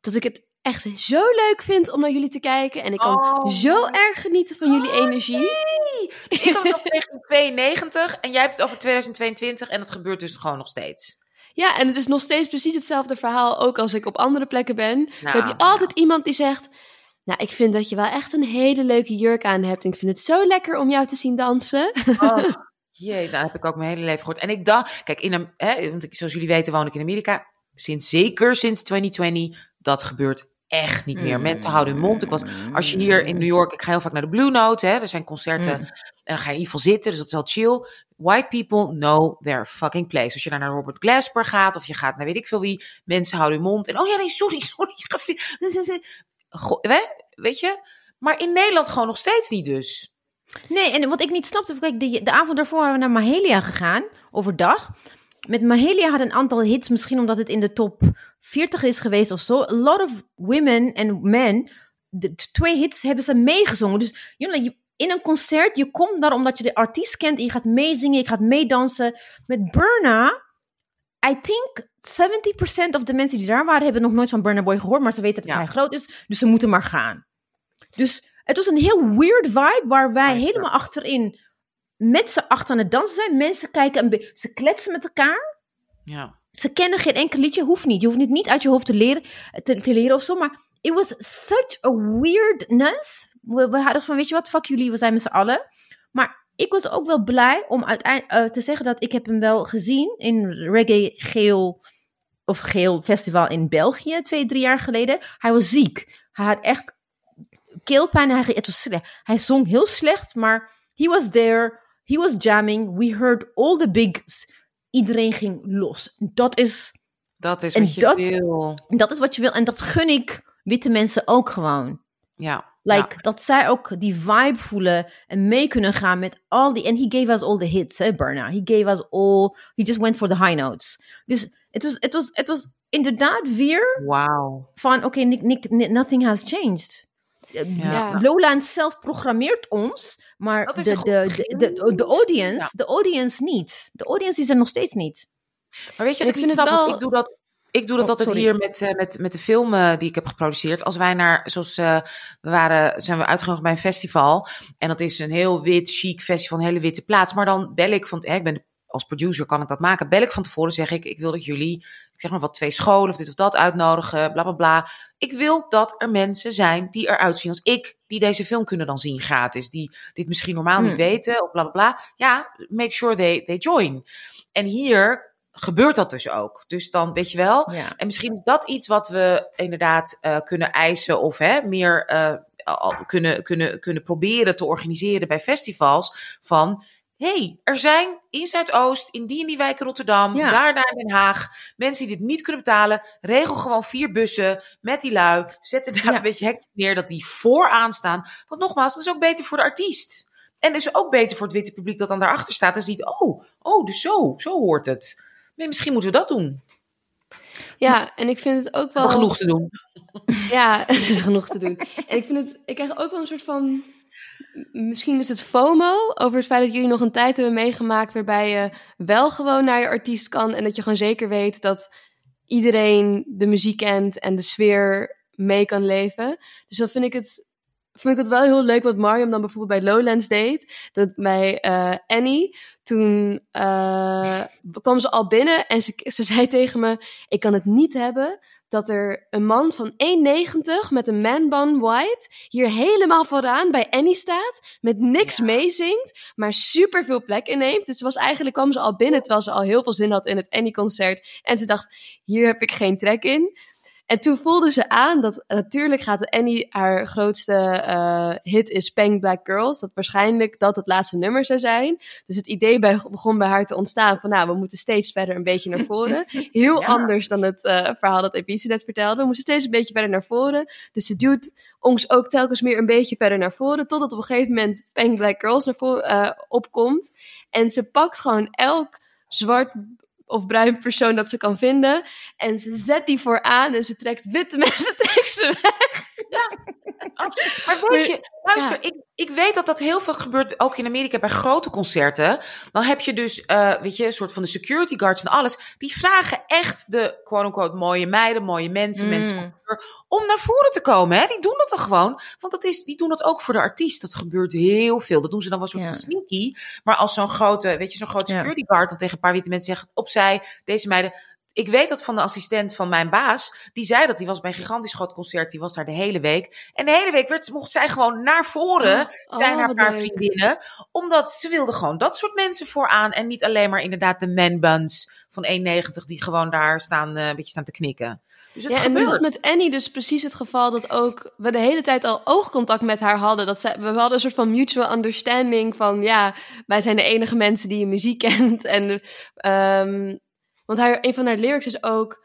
dat ik het echt zo leuk vind om naar jullie te kijken. En ik kan zo erg genieten van jullie energie. Nee. Dus ik had het nog tegen 92 en jij hebt het over 2022 en dat gebeurt dus gewoon nog steeds. Ja, en het is nog steeds precies hetzelfde verhaal, ook als ik op andere plekken ben. Dan heb je altijd iemand die zegt, ik vind dat je wel echt een hele leuke jurk aan hebt. En ik vind het zo lekker om jou te zien dansen. Dat heb ik ook mijn hele leven gehoord. En ik dacht, kijk, want zoals jullie weten woon ik in Amerika. Sinds 2020... dat gebeurt echt niet meer. Mensen houden hun mond. Als je hier in New York, ik ga heel vaak naar de Blue Note, hè, er zijn concerten en dan ga je in ieder geval zitten, dus dat is wel chill. White people know their fucking place. Als je daar naar Robert Glasper gaat of je gaat naar weet ik veel wie, mensen houden hun mond en oh ja, nee, sorry. Weet je? Maar in Nederland gewoon nog steeds niet dus. Nee, en wat ik niet snapte, kijk, de avond daarvoor hebben we naar Mahalia gegaan, overdag. Met Mahalia had een aantal hits, misschien omdat het in de top 40 is geweest of zo. A lot of women and men, de 2 hits hebben ze meegezongen. Dus in een concert, je komt daar omdat je de artiest kent en je gaat meezingen, je gaat meedansen. Met Burna, I think 70% of de mensen die daar waren, hebben nog nooit van Burna Boy gehoord, maar ze weten dat hij groot is, dus ze moeten maar gaan. Dus het was een heel weird vibe waar wij helemaal achterin met z'n achter aan het dansen zijn. Mensen kijken ze kletsen met elkaar. Ja. Ze kennen geen enkel liedje, hoeft niet. Je hoeft het niet uit je hoofd te leren of zo. Maar it was such a weirdness. We hadden van, weet je wat, fuck jullie, we zijn met z'n allen. Maar ik was ook wel blij om uiteindelijk te zeggen dat ik heb hem wel gezien in Reggae Geel Festival in België 2-3 jaar geleden. Hij was ziek. Hij had echt keelpijn. Het was slecht. Hij zong heel slecht, maar he was there. He was jamming. We heard all the bigs. Iedereen ging los. Dat is wat je wil. Dat is wat je wil. En dat gun ik witte mensen ook gewoon. Ja. Dat zij ook die vibe voelen en mee kunnen gaan met al die... En he gave us all the hits, hè, Burna. He gave us all... He just went for the high notes. Dus het was inderdaad weer... Wow. Van, oké, Nick, nothing has changed. Ja. Lowlands zelf programmeert ons, maar de audience, de audience niet. De audience is er nog steeds niet. Maar weet je, ik vind het wel... Ik doe dat altijd hier met de film die ik heb geproduceerd. Als wij zijn we uitgenodigd bij een festival. En dat is een heel wit, chic festival, een hele witte plaats. Maar dan bel ik als producer kan ik dat maken. Bel ik van tevoren, zeg ik wil dat jullie, ik zeg maar wat, 2 scholen of dit of dat uitnodigen, bla bla bla. Ik wil dat er mensen zijn die eruit zien als ik, die deze film kunnen dan zien gratis, die dit misschien normaal niet weten of bla bla bla. Ja, make sure they join. En hier gebeurt dat dus ook. Dus dan, weet je wel, en misschien is dat iets wat we inderdaad kunnen eisen of meer kunnen proberen te organiseren bij festivals van... Hey, er zijn in Zuidoost, in die en die wijk in Rotterdam, daar in Den Haag, mensen die dit niet kunnen betalen. Regel gewoon 4 bussen met die lui. Zet inderdaad een beetje hectisch neer dat die vooraan staan. Want nogmaals, dat is ook beter voor de artiest. En dat is ook beter voor het witte publiek dat dan daarachter staat en ziet, dus zo hoort het. Nee, misschien moeten we dat doen. Ja, en ik vind het ook wel... genoeg te doen. Ja, het is genoeg te doen. En ik krijg ook wel een soort van... Misschien is het FOMO over het feit dat jullie nog een tijd hebben meegemaakt waarbij je wel gewoon naar je artiest kan en dat je gewoon zeker weet dat iedereen de muziek kent en de sfeer mee kan leven. Dus dan vond ik het wel heel leuk wat Mariam dan bijvoorbeeld bij Lowlands deed. Dat bij Annie, toen kwam ze al binnen en ze zei tegen me, ik kan het niet hebben dat er een man van 1,90 met een man-bun white hier helemaal vooraan bij Annie staat, met niks meezingt, maar super veel plek inneemt. Dus kwam ze al binnen terwijl ze al heel veel zin had in het Annie-concert. En ze dacht, hier heb ik geen trek in. En toen voelde ze aan dat natuurlijk gaat Annie, haar grootste hit is Pang Black Girls. Dat waarschijnlijk het laatste nummer zou zijn. Dus het idee begon bij haar te ontstaan van we moeten steeds verder een beetje naar voren. Heel anders dan het verhaal dat Ibiza net vertelde. We moeten steeds een beetje verder naar voren. Dus ze duwt ons ook telkens meer een beetje verder naar voren. Totdat op een gegeven moment Pang Black Girls naar voren opkomt. En ze pakt gewoon elk zwart of bruin persoon dat ze kan vinden. En ze zet die vooraan en ze trekt witte mensen trekt ze weg. Ja, maar weet je, luister, ik weet dat heel veel gebeurt, ook in Amerika bij grote concerten. Dan heb je dus, weet je, een soort van de security guards en alles. Die vragen echt de, quote-unquote, mooie meiden, mooie mensen, mensen van kleur, om naar voren te komen. Hè? Die doen dat dan gewoon. Want die doen dat ook voor de artiest. Dat gebeurt heel veel. Dat doen ze dan wel een soort van sneaky. Maar als zo'n grote security guard dan tegen een paar witte mensen zegt, opzij, deze meiden... Ik weet dat van de assistent van mijn baas. Die zei dat, die was bij een gigantisch groot concert. Die was daar de hele week. En de hele week mocht zij gewoon naar voren. Naar haar vriendinnen. Omdat ze wilde gewoon dat soort mensen vooraan. En niet alleen maar inderdaad de man-buns van 1,90 die gewoon daar staan, een beetje staan te knikken. Dus het gebeurt. En dat was met Annie dus precies het geval dat ook we de hele tijd al oogcontact met haar hadden. We hadden een soort van mutual understanding van ja, wij zijn de enige mensen die je muziek kent. Want een van haar lyrics is ook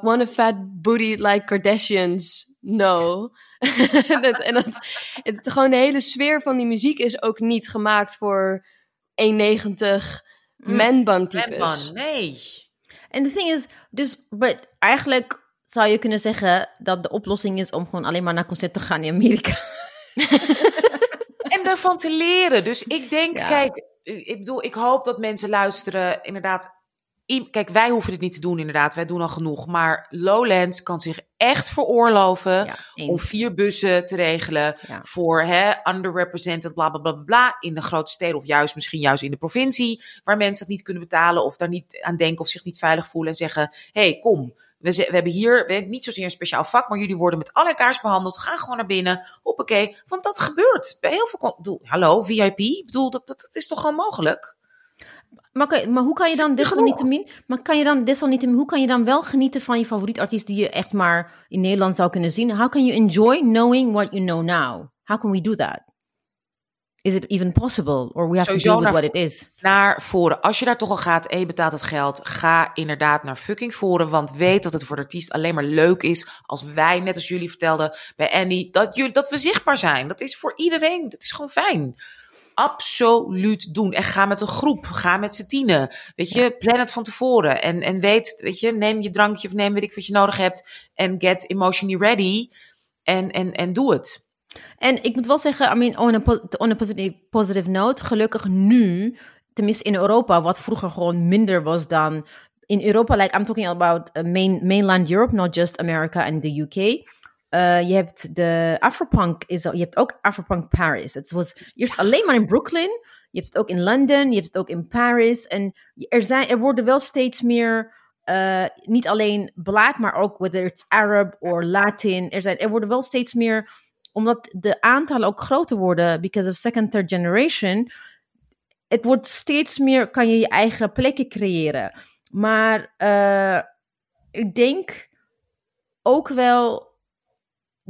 want a fat booty like Kardashians, no. Gewoon de hele sfeer van die muziek is ook niet gemaakt voor 1,90 man-bun types. Man-bun, nee. En the thing is, dus eigenlijk zou je kunnen zeggen dat de oplossing is om gewoon alleen maar naar concert te gaan in Amerika. En daarvan te leren. Dus ik denk, Kijk, ik bedoel, ik hoop dat mensen luisteren, inderdaad. Kijk, wij hoeven dit niet te doen inderdaad. Wij doen al genoeg. Maar Lowlands kan zich echt veroorloven om 4 bussen te regelen voor underrepresented bla, bla, bla, bla in de grote steden of juist misschien juist in de provincie waar mensen dat niet kunnen betalen of daar niet aan denken of zich niet veilig voelen en zeggen, hey, kom, we hebben hier niet zozeer een speciaal vak, maar jullie worden met alle elkaars behandeld. Ga gewoon naar binnen. Hoppakee. Want dat gebeurt bij heel veel... hallo, VIP? Ik bedoel, dat is toch gewoon mogelijk? Maar hoe kan je dan desalniettemin, hoe kan je dan wel genieten van je favoriet artiest die je echt maar in Nederland zou kunnen zien? How can you enjoy knowing what you know now? How can we do that? Is it even possible? Or we have sowieso to deal with what it is? Naar voren. Als je daar toch al gaat en je betaalt het geld, ga inderdaad naar fucking voren. Want weet dat het voor de artiest alleen maar leuk is als wij, net als jullie vertelden bij Annie, dat we zichtbaar zijn. Dat is voor iedereen. Dat is gewoon fijn. Absoluut doen. En ga met een groep. Ga met z'n tienen. Weet je, plan het van tevoren. En weet je, neem je drankje of neem weet ik wat je nodig hebt. En get emotionally ready. En doe het. En ik moet wel zeggen, I mean, on a positive note, gelukkig nu, tenminste in Europa, wat vroeger gewoon minder was dan in Europa, like I'm talking about mainland Europe, not just America and the UK. Je hebt de Afropunk, je hebt ook Afropunk Paris. Het was eerst alleen maar in Brooklyn. Je hebt het ook in Londen, je hebt het ook in Paris. En er worden wel steeds meer, niet alleen black, maar ook whether it's Arab or Latin. Er worden wel steeds meer, omdat de aantallen ook groter worden, because of second, third generation. Het wordt steeds meer, kan je je eigen plekken creëren. Maar ik denk ook wel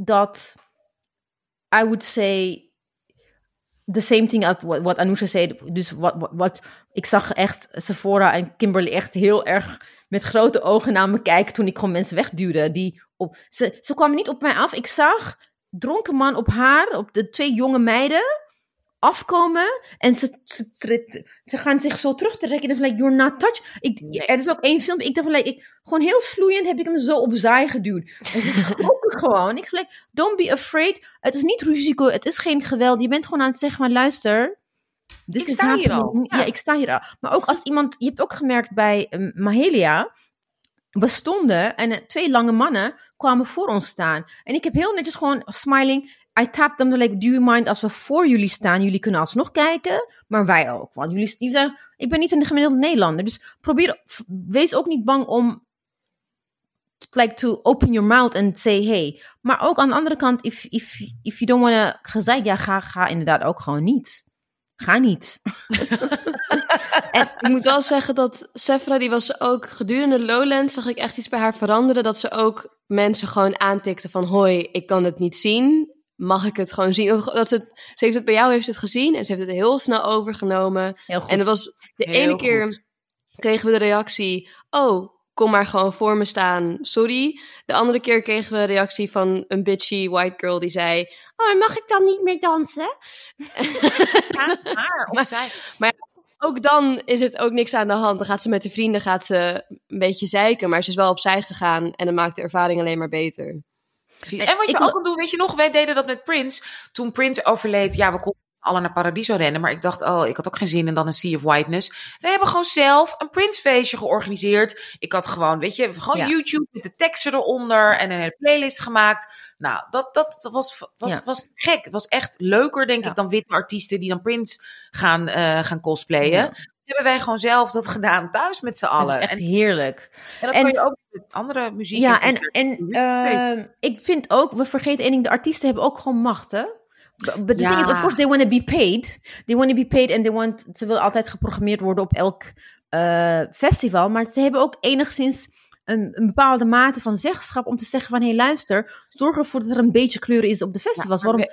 dat, I would say, the same thing as what Anousha zei. Dus wat ik zag echt Sephora en Kimberly echt heel erg met grote ogen naar me kijken toen ik gewoon mensen wegduwde. Ze kwamen niet op mij af. Ik zag dronken man op haar, op de 2 jonge meiden, afkomen en ze gaan zich zo terugtrekken. En like, you're not touch. Er is ook 1 filmpje. Ik dacht van, gewoon heel vloeiend heb ik hem zo opzij geduwd. En ze schrokken gewoon. Ik zei, don't be afraid. Het is niet risico. Het is geen geweld. Je bent gewoon aan het zeggen, maar luister. Ik sta hier al. Ja, ik sta hier al. Maar ook als iemand, je hebt ook gemerkt bij Mahalia, we stonden en 2 lange mannen kwamen voor ons staan. En ik heb heel netjes gewoon smiling, I tapped them, like, do you mind als we voor jullie staan? Jullie kunnen alsnog kijken, maar wij ook. Want jullie zijn, ik ben niet een gemiddelde Nederlander. Dus wees ook niet bang om to open your mouth and say hey. Maar ook aan de andere kant, if you don't wanna gezeik, ga inderdaad ook gewoon niet. Ga niet. En ik moet wel zeggen dat Sephora, die was ook gedurende Lowlands, zag ik echt iets bij haar veranderen. Dat ze ook mensen gewoon aantikte van, hoi, ik kan het niet zien. Mag ik het gewoon zien? Ze heeft het bij jou heeft het gezien en ze heeft het heel snel overgenomen. Heel goed. En dat was de ene keer goed. Kregen we de reactie, oh, kom maar gewoon voor me staan, sorry. De andere keer kregen we een reactie van een bitchy white girl die zei, oh, mag ik dan niet meer dansen? Ja, maar ook dan is het ook niks aan de hand. Dan gaat ze met de vrienden een beetje zeiken, maar ze is wel opzij gegaan en dat maakt de ervaring alleen maar beter. Precies. En wat je ook kan doen, weet je nog, wij deden dat met Prince. Toen Prince overleed, we konden alle naar Paradiso rennen. Maar ik dacht, ik had ook geen zin in dan een Sea of Whiteness. We hebben gewoon zelf een Prince feestje georganiseerd. Ik had gewoon, YouTube met de teksten eronder en een hele playlist gemaakt. Nou, dat was gek. Het was echt leuker, denk ik, dan witte artiesten die dan Prince gaan cosplayen. Ja. Hebben wij gewoon zelf dat gedaan thuis met z'n allen. Dat is echt heerlijk. En dat kan je ook met andere muziek. Ja, ik vind ook, we vergeten één ding, de artiesten hebben ook gewoon macht, hè? But the thing is, of course, they want to be paid. They want to be paid and ze wil altijd geprogrammeerd worden op elk festival. Maar ze hebben ook enigszins een bepaalde mate van zeggenschap om te zeggen van, hey, luister, zorg ervoor dat er een beetje kleur is op de festivals. Ja, waarom...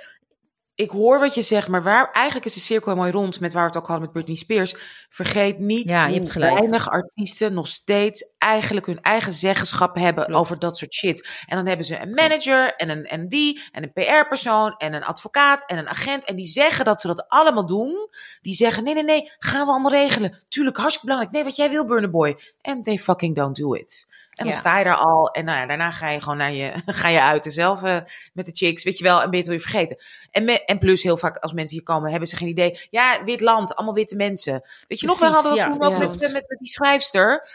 Ik hoor wat je zegt, maar eigenlijk is de cirkel heel mooi rond met waar we het ook hadden met Britney Spears. Vergeet niet hoe weinig artiesten nog steeds eigenlijk hun eigen zeggenschap hebben over dat soort shit. En dan hebben ze een manager en een MD en een PR-persoon en een advocaat en een agent. En die zeggen dat ze dat allemaal doen. Die zeggen, nee, gaan we allemaal regelen. Tuurlijk, hartstikke belangrijk. Nee, wat jij wil, Burna Boy. And they fucking don't do it. En dan sta je daar al. En nou ja, daarna ga je gewoon naar je uit en zelf met de chicks. Weet je wel, en ben je het weer vergeten. En plus heel vaak als mensen hier komen, hebben ze geen idee. Ja, wit land, allemaal witte mensen. Weet je, nog wel hadden we toen ook met die schrijfster.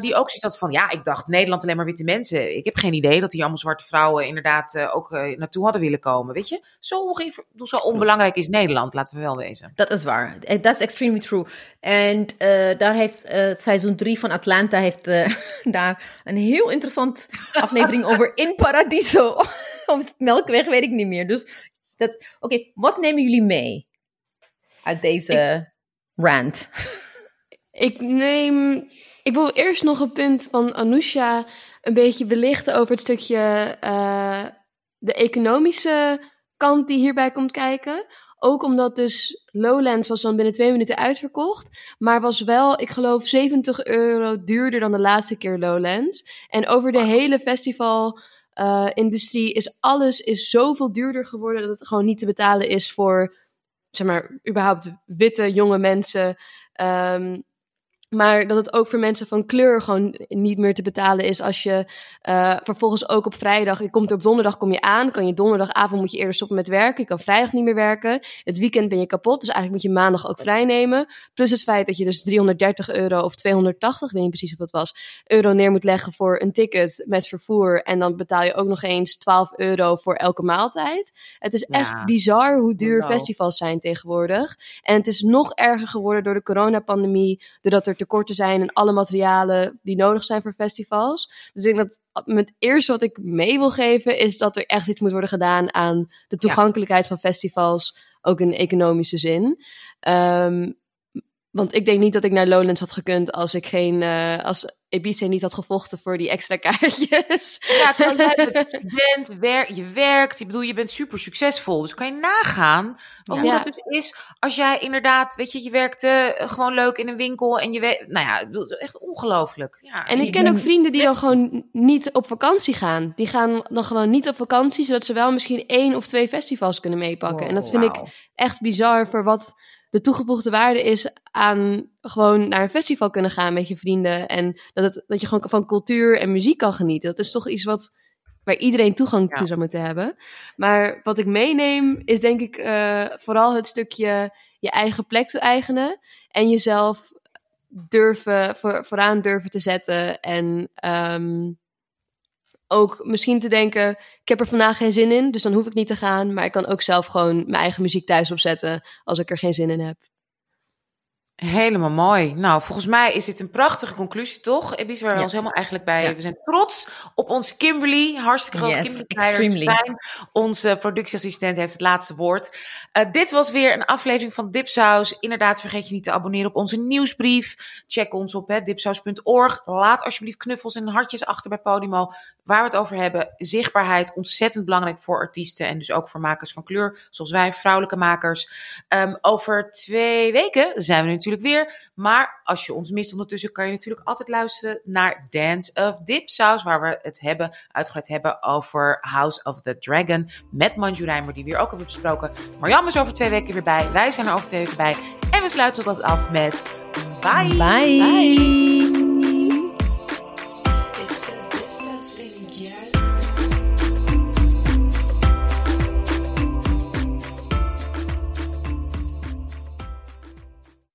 Die ook zoiets had van, ja, ik dacht Nederland alleen maar witte mensen. Ik heb geen idee dat hier allemaal zwarte vrouwen inderdaad ook naartoe hadden willen komen. Weet je, zo onbelangrijk is Nederland, laten we wel wezen. Dat is waar. That's extremely true. En daar heeft seizoen 3 van Atlanta heeft daar... een heel interessant aflevering over in Paradiso. Of Melkweg, weet ik niet meer. Dus oké, wat nemen jullie mee uit deze rant? Ik wil eerst nog een punt van Anousha een beetje belichten over het stukje de economische kant die hierbij komt kijken. Ook omdat dus Lowlands was dan binnen 2 minuten uitverkocht. Maar was wel, ik geloof, €70 duurder dan de laatste keer Lowlands. En over de hele festivalindustrie is alles zoveel duurder geworden... dat het gewoon niet te betalen is voor, zeg maar, überhaupt witte jonge mensen. Maar dat het ook voor mensen van kleur gewoon niet meer te betalen is... als je vervolgens ook op vrijdag... op donderdag kom je aan... kan je donderdagavond moet je eerder stoppen met werken... je kan vrijdag niet meer werken... het weekend ben je kapot... dus eigenlijk moet je maandag ook vrij nemen... plus het feit dat je dus €330 of €280... ik weet niet precies of het was... euro neer moet leggen voor een ticket met vervoer... en dan betaal je ook nog eens €12 voor elke maaltijd. Het is echt bizar hoe duur festivals zijn tegenwoordig... en het is nog erger geworden door de coronapandemie... doordat er tekorten zijn en alle materialen die nodig zijn voor festivals. Dus ik denk dat het eerste wat ik mee wil geven is dat er echt iets moet worden gedaan aan de toegankelijkheid van festivals, ook in economische zin. Want ik denk niet dat ik naar Lowlands had gekund als ik als Ibiza niet had gevochten voor die extra kaartjes. Ja, terwijl jij bent student, je werkt, ik bedoel, je bent super succesvol. Dus kan je nagaan hoe dat dus is als jij inderdaad, weet je, je werkt gewoon leuk in een winkel en echt ongelooflijk. Ja, en ik ken ook vrienden die dan gewoon niet op vakantie gaan. Die gaan dan gewoon niet op vakantie, zodat ze wel misschien 1 of 2 festivals kunnen meepakken. Wow, en dat vind ik echt bizar voor wat... de toegevoegde waarde is aan gewoon naar een festival kunnen gaan met je vrienden. En dat je gewoon van cultuur en muziek kan genieten. Dat is toch iets waar iedereen toegang toe zou moeten hebben. Maar wat ik meeneem is denk ik vooral het stukje je eigen plek toe eigenen. En jezelf vooraan durven te zetten. En ook misschien te denken, ik heb er vandaag geen zin in, dus dan hoef ik niet te gaan. Maar ik kan ook zelf gewoon mijn eigen muziek thuis opzetten als ik er geen zin in heb. Helemaal mooi. Nou, volgens mij is dit een prachtige conclusie, toch? Ebbies, waar we ons helemaal eigenlijk bij... Ja. We zijn trots op onze Kimberly. Hartstikke groot. Yes, Kimberly Snijders. Onze productieassistent heeft het laatste woord. Dit was weer een aflevering van Dipsaus. Inderdaad, vergeet je niet te abonneren op onze nieuwsbrief. Check ons op dipsaus.org. Laat alsjeblieft knuffels en hartjes achter bij Podimo. Waar we het over hebben. Zichtbaarheid, ontzettend belangrijk voor artiesten. En dus ook voor makers van kleur, zoals wij, vrouwelijke makers. Over 2 weken zijn we nu natuurlijk weer. Maar als je ons mist ondertussen, kan je natuurlijk altijd luisteren naar Dance of Dipsaus, waar we het uitgebreid hebben over House of the Dragon met Munchy Rimer, die we hier ook hebben besproken. Marjam is over 2 weken weer bij. Wij zijn er over 2 weken bij. En we sluiten tot af met Bye! Bye. Bye.